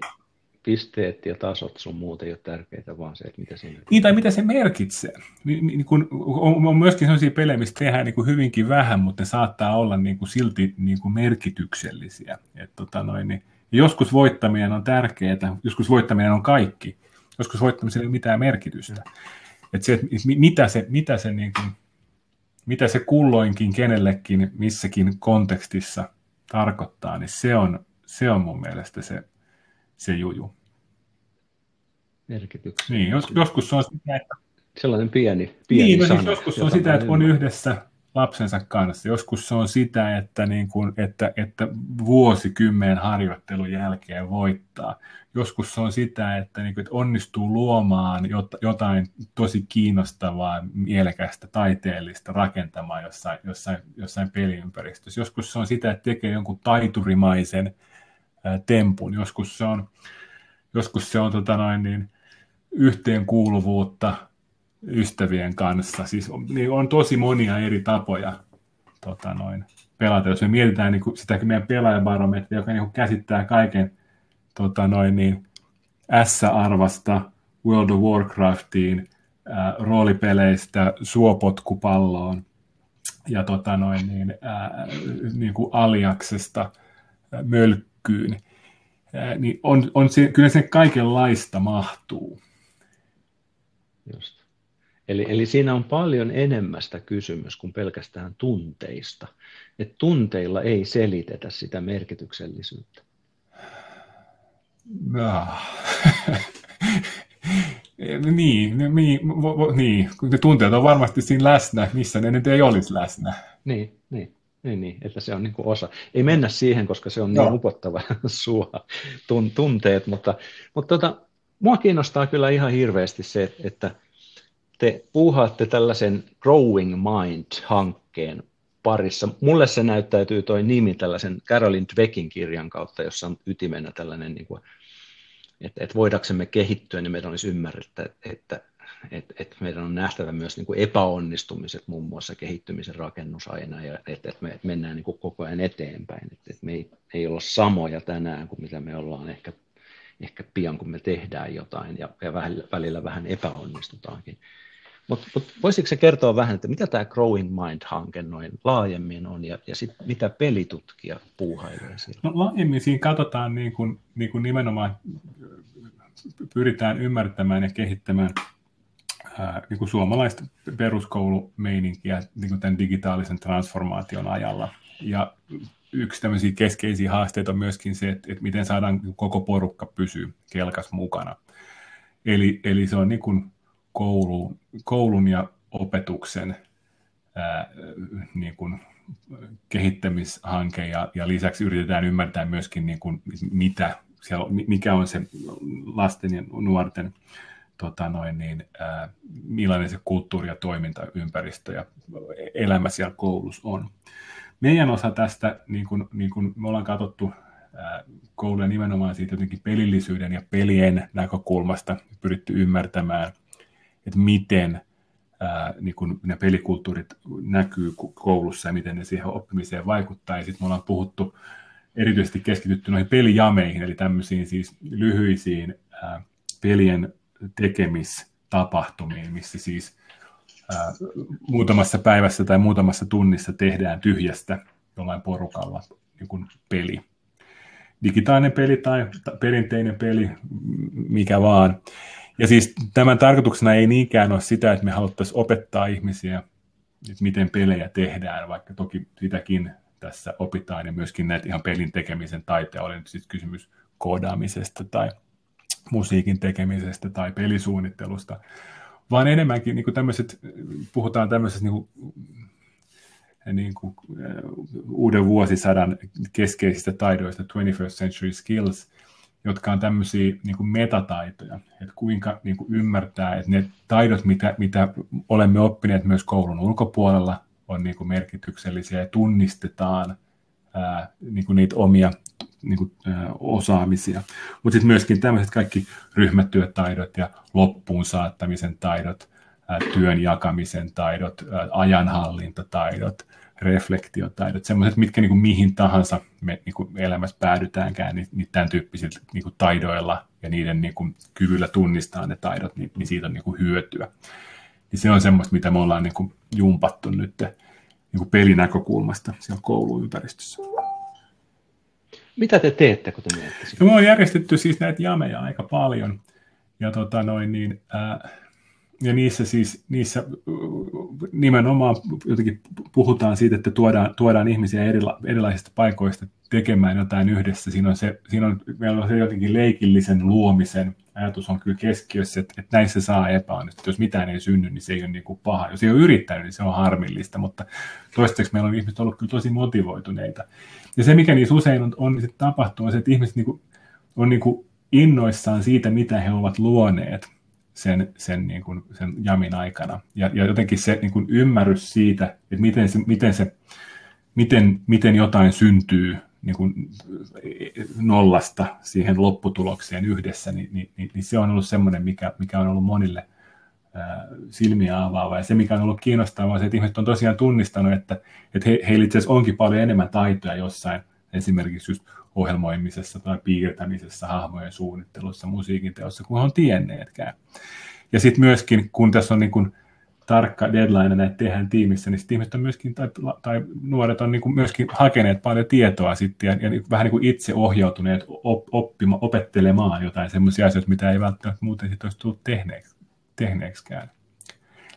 pisteet ja tasot sun muut ei ole tärkeitä, vaan se, että mitä siinä... Niin, tai mitä se merkitsee. On myöskin sellaisia pelejä, missä tehdään niin kuin hyvinkin vähän, mutta ne saattaa olla niin kuin silti niin kuin merkityksellisiä. Niin, joskus voittaminen on tärkeää, joskus voittaminen on kaikki. Joskus voittamisella ei ole mitään merkitystä. Että se, että mitä se kulloinkin, kenellekin, missäkin kontekstissa tarkoittaa, niin se on mun mielestä se juju. Merkityksellä. Niin, joskus se on sitä, että... Sellainen pieni niin, sana. Siis joskus se on sitä, että on yhdessä lapsensa kanssa. Joskus se on sitä, että, niin kuin, että vuosikymmenen harjoittelun jälkeen voittaa. Joskus se on sitä, että, niin kuin, että onnistuu luomaan jotain tosi kiinnostavaa, mielekästä, taiteellista rakentamaan jossain peliympäristössä. Joskus se on sitä, että tekee jonkun taiturimaisen tempun. Joskus se on yhteenkuuluvuutta ystävien kanssa. Siis on tosi monia eri tapoja pelata. Jos me mietitään niin kuin sitäkin meidän pelaajabarometria, joka niin kuin käsittää kaiken S-arvasta, World of Warcraftiin, roolipeleistä, suopotkupalloon ja niin kuin aliaksesta mölkkyyn, niin kyllä se kaikenlaista mahtuu. Just. Eli siinä on paljon enemmästä kysymys kuin pelkästään tunteista. Et tunteilla ei selitetä sitä merkityksellisyyttä. No. Niin. Ne tunteet on varmasti siinä läsnä, missä ne nyt ei olisi läsnä. Niin, että se on niin kuin osa. Ei mennä siihen, koska se on niin upottava sua tunteet, mutta mua kiinnostaa kyllä ihan hirveästi se, että te puuhaatte tällaisen Growing Mind-hankkeen parissa. Mulle se näyttäytyy toi nimi tällaisen Carolyn Dweckin kirjan kautta, jossa on ytimenä tällainen, niin kuin, että voidaksemme kehittyä, niin meidän olisi ymmärrettä, että meidän on nähtävä myös niin kuin epäonnistumiset, muun muassa kehittymisen rakennus aina, ja että me mennään niin kuin koko ajan eteenpäin, että me ei olla samoja tänään kuin mitä me ollaan ehkä pian, kun me tehdään jotain, ja välillä vähän epäonnistutaankin. Mutta voisitko sä kertoa vähän, että mitä tämä Growing Mind-hanke noin laajemmin on, ja sit mitä pelitutkija puuhailee siellä? No, laajemmin siinä katsotaan niin kuin nimenomaan, pyritään ymmärtämään ja kehittämään niin kuin suomalaista peruskoulumeininkiä niin kuin tämän digitaalisen transformaation ajalla. Ja yksi tämmöisiä keskeisiä haasteita on myöskin se, että miten saadaan koko porukka pysyä kelkas mukana. Eli se on niin kuin koulun ja opetuksen niin kuin kehittämishanke, ja lisäksi yritetään ymmärtää myöskin, niin kuin, mikä on se lasten ja nuorten, millainen se kulttuuri- ja toimintaympäristö ja elämä siellä koulussa on. Meidän osa tästä, niin kuin me ollaan katsottu kouluja nimenomaan siitä jotenkin pelillisyyden ja pelien näkökulmasta, pyritty ymmärtämään, että miten niin kuin ne pelikulttuurit näkyy koulussa ja miten ne siihen oppimiseen vaikuttaa. Ja sitten me ollaan puhuttu, erityisesti keskitytty noihin pelijameihin, eli tämmöisiin siis lyhyisiin pelien tekemistapahtumiin, missä siis muutamassa päivässä tai muutamassa tunnissa tehdään tyhjästä jollain porukalla niin kuin peli. Digitaalinen peli tai perinteinen peli, mikä vaan. Ja siis tämän tarkoituksena ei niinkään ole sitä, että me haluttaisiin opettaa ihmisiä, että miten pelejä tehdään, vaikka toki sitäkin tässä opitaan, ja myöskin näitä ihan pelin tekemisen taiteja, oli nyt sitten kysymys koodaamisesta tai musiikin tekemisestä tai pelisuunnittelusta, vaan enemmänkin niin kuin tämmöiset, puhutaan tämmöisestä niin kuin uuden vuosisadan keskeisistä taidoista, 21st century skills, jotka on tämmöisiä niin kuin metataitoja, että kuinka niin kuin ymmärtää, että ne taidot, mitä olemme oppineet myös koulun ulkopuolella, on niin kuin merkityksellisiä ja tunnistetaan niin kuin niitä omia niin kuin, osaamisia. Mutta sitten myöskin tämmöiset kaikki ryhmätyötaidot ja loppuun saattamisen taidot, työn jakamisen taidot, ajanhallintataidot, reflektiotaidot, sellaiset, mitkä niin kuin mihin tahansa me niin kuin elämässä päädytäänkään, niin tämän tyyppisillä niin kuin taidoilla ja niiden niin kuin kyvyllä tunnistaa ne taidot, niin siitä on niin kuin hyötyä. Ja se on semmoista, mitä me ollaan niin kuin jumpattu nyt niin kuin pelinäkökulmasta siellä kouluympäristössä. Mitä te teette, kun te menette sinne? Me on järjestetty siis näitä jameja aika paljon, ja ja niissä nimenomaan jotenkin puhutaan siitä, että tuodaan ihmisiä erilaisista paikoista tekemään jotain yhdessä. Meillä on se jotenkin leikillisen luomisen ajatus on kyllä keskiössä, että näissä saa epäonnistua. Jos mitään ei synny, niin se ei ole niin kuin paha. Jos ei ole yrittänyt, niin se on harmillista, mutta toistaiseksi meillä on ihmiset ollut kyllä tosi motivoituneita. Ja se, mikä niissä usein on niin tapahtuu, on se, että ihmiset niin kuin, on niin kuin innoissaan siitä, mitä he ovat luoneet sen jamin aikana. Ja jotenkin se niin kuin ymmärrys siitä, että miten jotain syntyy niin kuin nollasta siihen lopputulokseen yhdessä, niin se on ollut semmoinen, mikä on ollut monille silmiä avaava. Ja se, mikä on ollut kiinnostavaa, on se, että ihmiset on tosiaan tunnistanut, että heillä itse asiassa onkin paljon enemmän taitoja jossain, esimerkiksi just ohjelmoimisessa tai piirtämisessä, hahmojen suunnittelussa, musiikin teossa, kun he on tienneetkään. Ja sitten myöskin, kun tässä on niin kuin tarkka deadline näitä tehdään tiimissä, niin sitten ihmiset on myöskin, tai nuoret on niin kuin myöskin hakeneet paljon tietoa sitten, ja vähän niin kuin itse ohjautuneet opettelemaan jotain semmoisia asioita, mitä ei välttämättä muuten sitten olisi tullut tehneeksikään.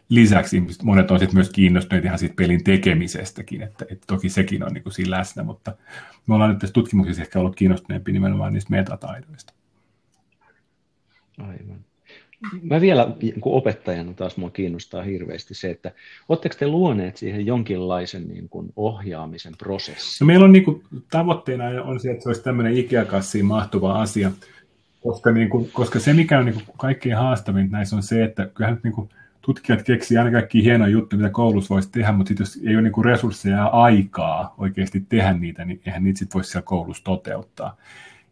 Lisäksi ihmiset, monet on sitten myös kiinnostuneet ihan siitä pelin tekemisestäkin, että toki sekin on niin kuin siinä läsnä, mutta me ollaan nyt tässä tutkimuksessa ehkä ollut kiinnostuneempi nimenomaan niistä metataidoista. Aivan. Mä vielä opettajana taas mua kiinnostaa hirveästi se, että oletteko te luoneet siihen jonkinlaisen niin kuin ohjaamisen prosessin? No meillä on niin kuin, tavoitteena on se, että se olisi tämmöinen Ikea-kassiin mahtuva asia, koska se mikä on niin kuin kaikkein haastavin näissä on se, että kyllähän niin kuin tutkijat keksii aina kaikkia hienoja juttuja, mitä koulussa voisi tehdä, mutta sitten jos ei ole niinku resursseja ja aikaa oikeasti tehdä niitä, niin eihän niitä sitten voisi siellä koulussa toteuttaa.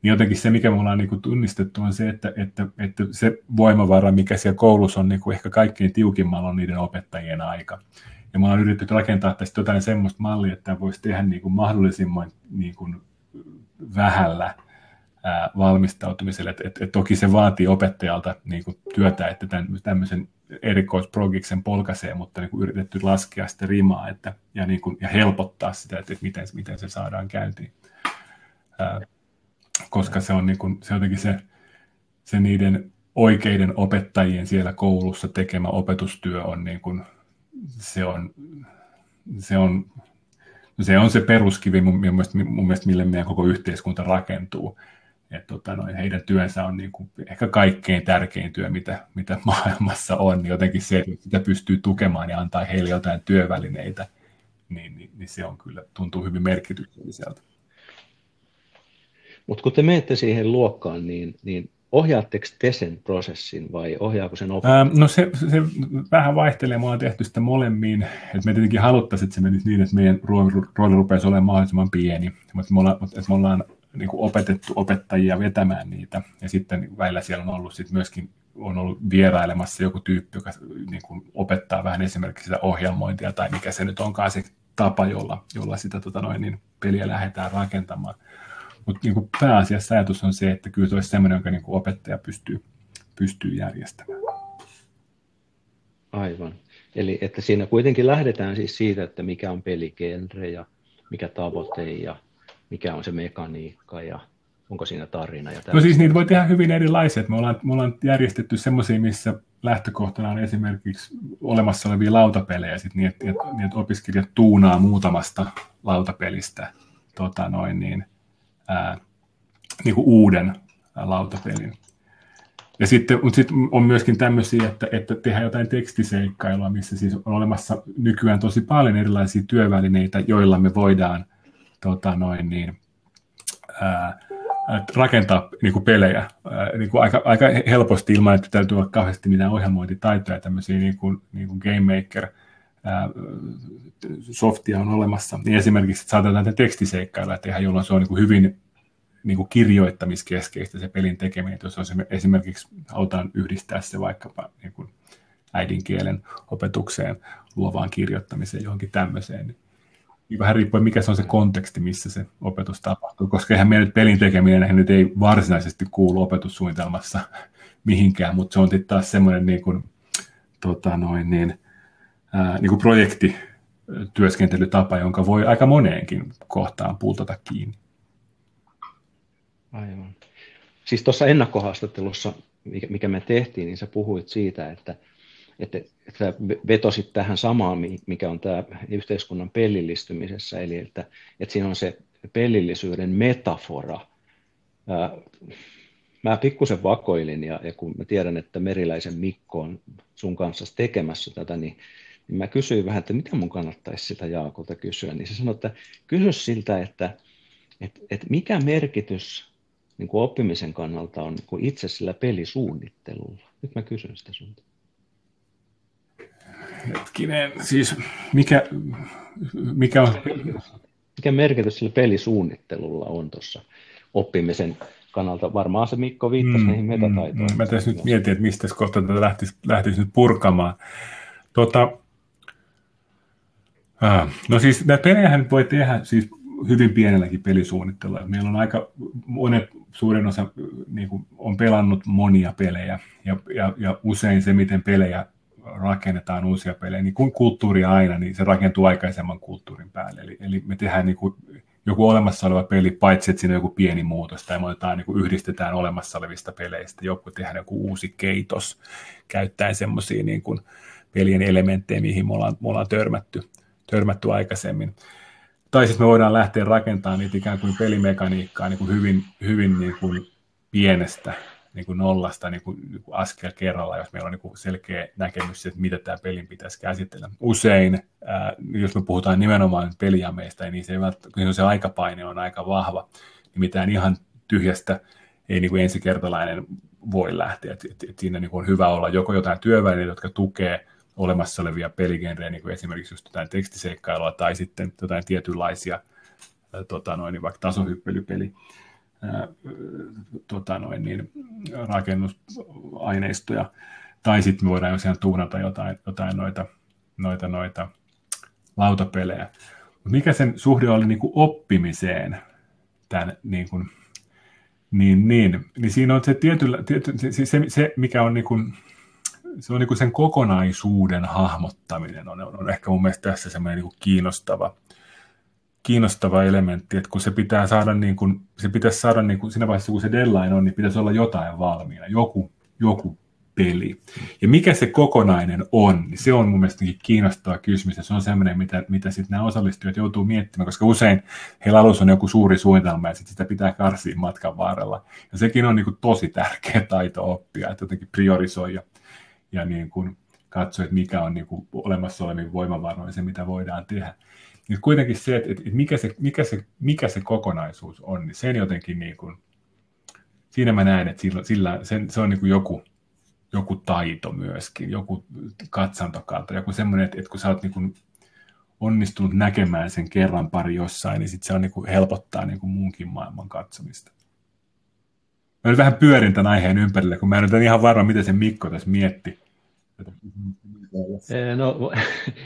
Niin jotenkin se, mikä me ollaan niinku tunnistettu, on se, että se voimavara, mikä siellä koulussa on niinku ehkä kaikkein tiukimmalla, on niiden opettajien aika. Ja me ollaan yritetty rakentaa tästä jotain semmoista mallia, että voisi tehdä niinku mahdollisimman niinku vähällä valmistautumiselle. Et toki se vaatii opettajalta niinku työtä, että tämmöisen erikoisprogiksen polkaisee, mutta niin kuin yritetty laskea sitä rimaa ja, niin kuin, ja helpottaa sitä, että miten se saadaan käyntiin. Koska se on niin kuin, se jotenkin se niiden oikeiden opettajien siellä koulussa tekemä opetustyö on, niin kuin, se on se peruskivi mun mielestä, mille meidän koko yhteiskunta rakentuu. Heidän työnsä on niin kuin ehkä kaikkein tärkein työ, mitä maailmassa on, niin jotenkin se, että sitä pystyy tukemaan ja antaa heille jotain työvälineitä, niin se on kyllä, tuntuu hyvin merkitykselliseltä. Mutta kun te menette siihen luokkaan, niin ohjaatteko te sen prosessin vai ohjaako sen opettaja? No se vähän vaihtelee. Me ollaan tehty sitä molemmin. Et me tietenkin haluttaisiin, että se menisi niin, että meidän rooli rupeaisi olemaan mahdollisimman pieni, mutta me ollaan niin kuin opetettu opettajia vetämään niitä, ja sitten välillä siellä on ollut sit myöskin on ollut vierailemassa joku tyyppi, joka niin kuin opettaa vähän esimerkiksi sitä ohjelmointia, tai mikä se nyt onkaan se tapa, jolla sitä peliä lähdetään rakentamaan. Mutta niin kuin pääasiassa ajatus on se, että kyllä se olisi sellainen, jonka niin kuin opettaja pystyy järjestämään. Aivan. Eli että siinä kuitenkin lähdetään siis siitä, että mikä on peligenre ja mikä tavoite ja mikä on se mekaniikka ja onko siinä tarina? Ja no siis niitä voi tehdä hyvin erilaisia. Me ollaan järjestetty semmoisia, missä lähtökohtana on esimerkiksi olemassa olevia lautapelejä, sit niin että opiskelijat tuunaa muutamasta lautapelistä niin kuin uuden lautapelin. Ja sitten on myöskin tämmöisiä, että tehdään jotain tekstiseikkailua, missä siis on olemassa nykyään tosi paljon erilaisia työvälineitä, joilla me voidaan rakentaa niinku pelejä niinku aika helposti ilman, että täytyy olla kauheasti mitään ohjelmointitaitoja. Tämmöisiä niinku game maker softia on olemassa, niin esimerkiksi että saadaan näitä tekstiseikkailla tehdä, jolloin se on niinku hyvin niin kuin kirjoittamiskeskeistä se pelin tekeminen. Jos esimerkiksi halutaan yhdistää se vaikkapa niin kuin äidinkielen opetukseen, luovaan kirjoittamiseen, johonkin tämmöiseen, niin vähän riippuen mikä se on se konteksti, missä se opetus tapahtuu, koska eihän meidän pelin tekeminen nyt ei varsinaisesti kuulu opetussuunnitelmassa mihinkään, mutta se on sitten taas semmoinen niin kuin, niin kuin projektityöskentelytapa, jonka voi aika moneenkin kohtaan pultata kiinni. Aivan. Siis tuossa ennakkohaastattelussa, mikä me tehtiin, niin sä puhuit siitä, että vetosit tähän samaan, mikä on tämä yhteiskunnan pelillistymisessä, eli että siinä on se pelillisyyden metafora. Mä pikkusen vakoilin, ja kun mä tiedän, että Meriläisen Mikko on sun kanssa tekemässä tätä, niin mä kysyin vähän, että mitä mun kannattaisi sitä Jaakolta kysyä, niin se sanoi, että kysy siltä, että mikä merkitys niin kuin oppimisen kannalta on niin kuin itse sillä pelisuunnittelulla. Nyt mä kysyn sitä sulta. Hetkinen, siis mikä on? Mikä merkitys sillä pelisuunnittelulla on tuossa oppimisen kannalta? Varmaan se Mikko viittasi näihin metataitoihin. Mä tässä nyt mietin, että mistä kohtaa tätä lähtisi nyt purkamaan. No siis näitä pelejähän voi tehdä siis hyvin pienelläkin pelisuunnittelulla. Meillä on aika monet, suurin osa niin kuin, on pelannut monia pelejä ja usein se, miten pelejä rakennetaan, uusia pelejä, niin kuin kulttuuri aina, niin se rakentuu aikaisemman kulttuurin päälle. Eli me tehdään niin kuin joku olemassa oleva peli, paitsi että siinä on joku pieni muutos, tai me otetaan, niin kuin yhdistetään olemassa olevista peleistä, joku tehdään joku uusi keitos, käyttäen semmoisia niin kuin pelien elementtejä, mihin me ollaan törmätty aikaisemmin. Tai sitten me voidaan lähteä rakentamaan niitä ikään kuin pelimekaniikkaa niin kuin hyvin niin kuin pienestä niin kuin nollasta niin kuin askel kerrallaan, jos meillä on niin kuin selkeä näkemys siitä, että mitä tämä pelin pitäisi käsitellä. Usein, jos me puhutaan nimenomaan pelijameista, niin se aikapaine on aika vahva, niin mitään ihan tyhjästä ei niin kuin ensikertalainen voi lähteä. Et siinä niin kuin on hyvä olla joko jotain työvälineitä, jotka tukee olemassa olevia peligenrejä, niin kuin esimerkiksi just jotain tekstiseikkailua tai sitten jotain tietynlaisia vaikka tasohyppelypeli rakennusaineistoja, tai sitten me voidaan jossain tuunata jotain noita lautapelejä. Mut mikä sen suhde oli niin kuin oppimiseen tämän niin siinä on se tietty, mikä on niin kuin, se on niin kuin sen kokonaisuuden hahmottaminen on ehkä mun mielestä tässä semmoinen niin kuin kiinnostava elementti, että kun se pitää saada niin kuin, siinä vaiheessa kun se deadline on, niin pitäisi olla jotain valmiina, joku peli. Ja mikä se kokonainen on, niin se on mun mielestä kiinnostava kysymys, ja se on semmoinen, mitä sitten nämä osallistujat joutuu miettimään, koska usein heillä alussa on joku suuri suunnitelma, ja sitten sitä pitää karsia matkan varrella. Ja sekin on niin kuin tosi tärkeä taito oppia, että jotenkin priorisoi ja niin kuin katso, että mikä on niin kuin olemassa olevin voimavaroin se, mitä voidaan tehdä. Nyt kuitenkin se, että mikä se kokonaisuus on, niin sen jotenkin niin kuin, siinä mä näen, että se on niin kuin joku taito myöskin, joku katsantokanta, joku semmoinen, että kun sä oot niin kuin onnistunut näkemään sen kerran pari jossain, niin sitten se on niin kuin helpottaa niin kuin muunkin maailman katsomista. Mä nyt vähän pyörin tämän aiheen ympärille, kun mä en ole ihan varma, mitä se Mikko tässä mietti. No,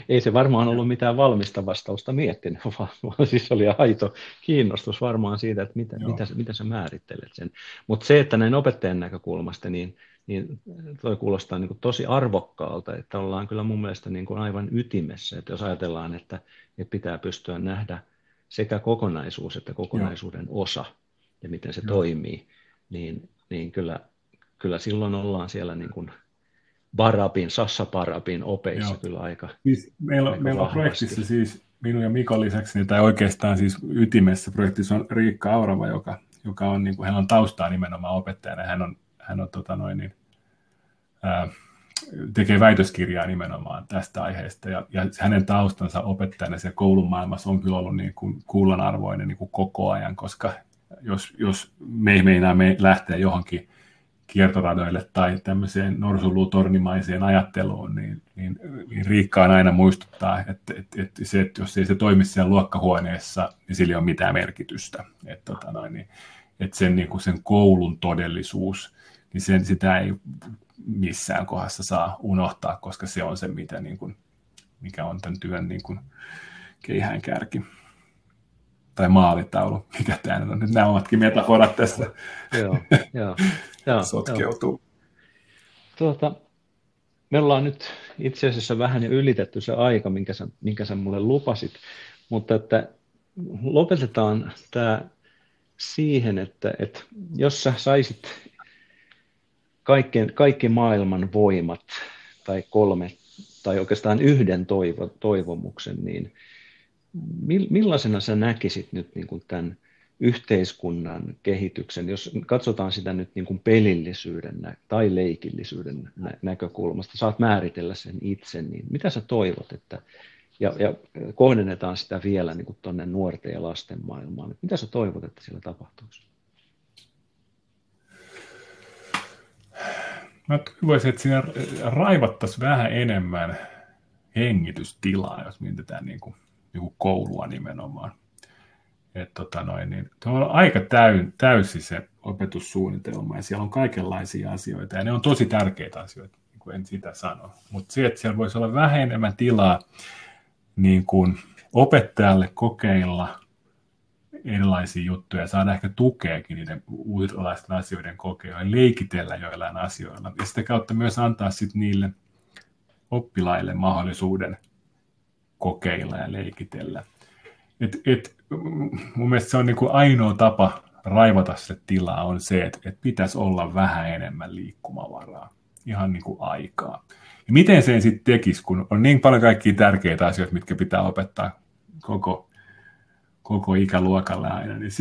ei se varmaan ollut mitään valmista vastausta miettinyt, vaan siis oli aito kiinnostus varmaan siitä, että mitä sä määrittelet sen. Mutta se, että näin opettajan näkökulmasta, niin toi kuulostaa niin kuin tosi arvokkaalta, että ollaan kyllä mun mielestä niin kuin aivan ytimessä, että jos ajatellaan, että pitää pystyä nähdä sekä kokonaisuus että kokonaisuuden osa ja miten se toimii, niin kyllä silloin ollaan siellä niin kuin Sassa Barabin opeissa. Joo. Kyllä aika. Siis meillä on projektissa siis minun ja Mikon lisäksi, tai oikeastaan siis ytimessä projektissa on Riikka Aaurava, joka on niin kuin, hän on taustaa nimenomaan opettajana. Hän on tekee väitöskirjaa nimenomaan tästä aiheesta, ja hänen taustansa opettajana siellä koulun maailmassa on kyllä ollut niin kuin kullanarvoinen niin kuin koko ajan, koska jos me ei meinaa lähteä johonkin kiertoradoille tai tämmöiseen norsunluutornimaiseen ajatteluun, niin Riikkaan aina muistuttaa, että se, että jos ei se toimi siellä luokkahuoneessa, niin sillä ei ole mitään merkitystä. että sen, niin kuin sen koulun todellisuus, niin sen, sitä ei missään kohdassa saa unohtaa, koska se on se, mitä, niin kuin, mikä on tämän työn niin kuin keihäänkärki. Tai maalitaulu, mikä tämä on. Nyt nämä ovatkin metaforat tässä. Joo. Sotkeutuu. Me ollaan nyt itse asiassa vähän jo ylitetty se aika, minkä sä mulle lupasit, mutta että lopetetaan tämä siihen, että jos sä saisit kaikki maailman voimat tai kolme tai oikeastaan yhden toivomuksen, niin millaisena sä näkisit nyt niin kuin tämän yhteiskunnan kehityksen, jos katsotaan sitä nyt niin kuin pelillisyyden tai leikillisyyden näkökulmasta, saat määritellä sen itse, niin mitä sä toivot, että, ja kohdennetaan sitä vielä niin kuin tuonne nuorten ja lasten maailmaan, mitä sä toivot, että siellä tapahtuisi? Mä voisin, että siinä raivattaisiin vähän enemmän hengitystilaa, jos mietitään niin kuin koulua nimenomaan. Tuo on aika täysi se opetussuunnitelma ja siellä on kaikenlaisia asioita ja ne on tosi tärkeitä asioita, niin kuin en sitä sano. Mutta se, että siellä voisi olla vähän enemmän tilaa niin kuin opettajalle kokeilla erilaisia juttuja ja saada ehkä tukeakin niiden uudenlaisten asioiden kokeilla ja leikitellä joillain asioilla. Ja sitä kautta myös antaa sit niille oppilaille mahdollisuuden kokeilla ja leikitellä. Mun mielestä se on niin kuin ainoa tapa raivata se tilaa on se, että pitäisi olla vähän enemmän liikkumavaraa, ihan niin kuin aikaa. Ja miten sen sitten tekisi, kun on niin paljon kaikkia tärkeitä asioita, mitkä pitää opettaa koko ikäluokalle aina, niin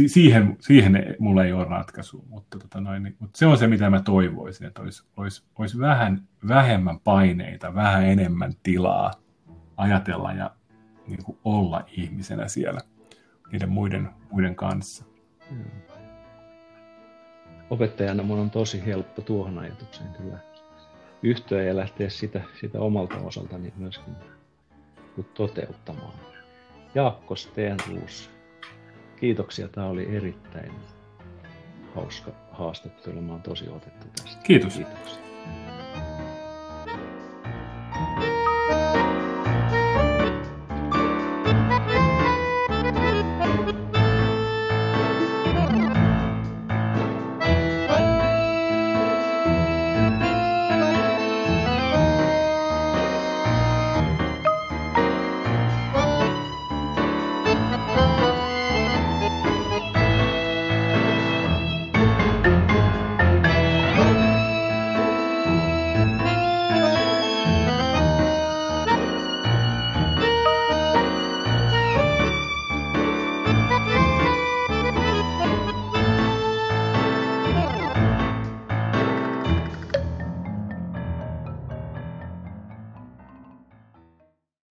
siihen mulla ei ole ratkaisua, mutta, mutta se on se, mitä mä toivoisin, että olisi vähän vähemmän paineita, vähän enemmän tilaa ajatella ja niin kuin olla ihmisenä siellä niiden muiden kanssa. Opettajana mun on tosi helppo tuohon ajatukseen kyllä yhtyä ja lähteä sitä omalta osaltani myöskin toteuttamaan. Jaakko Stenros, kiitoksia. Tämä oli erittäin hauska haastattelu. Mä oon tosi otettu tästä. Kiitos.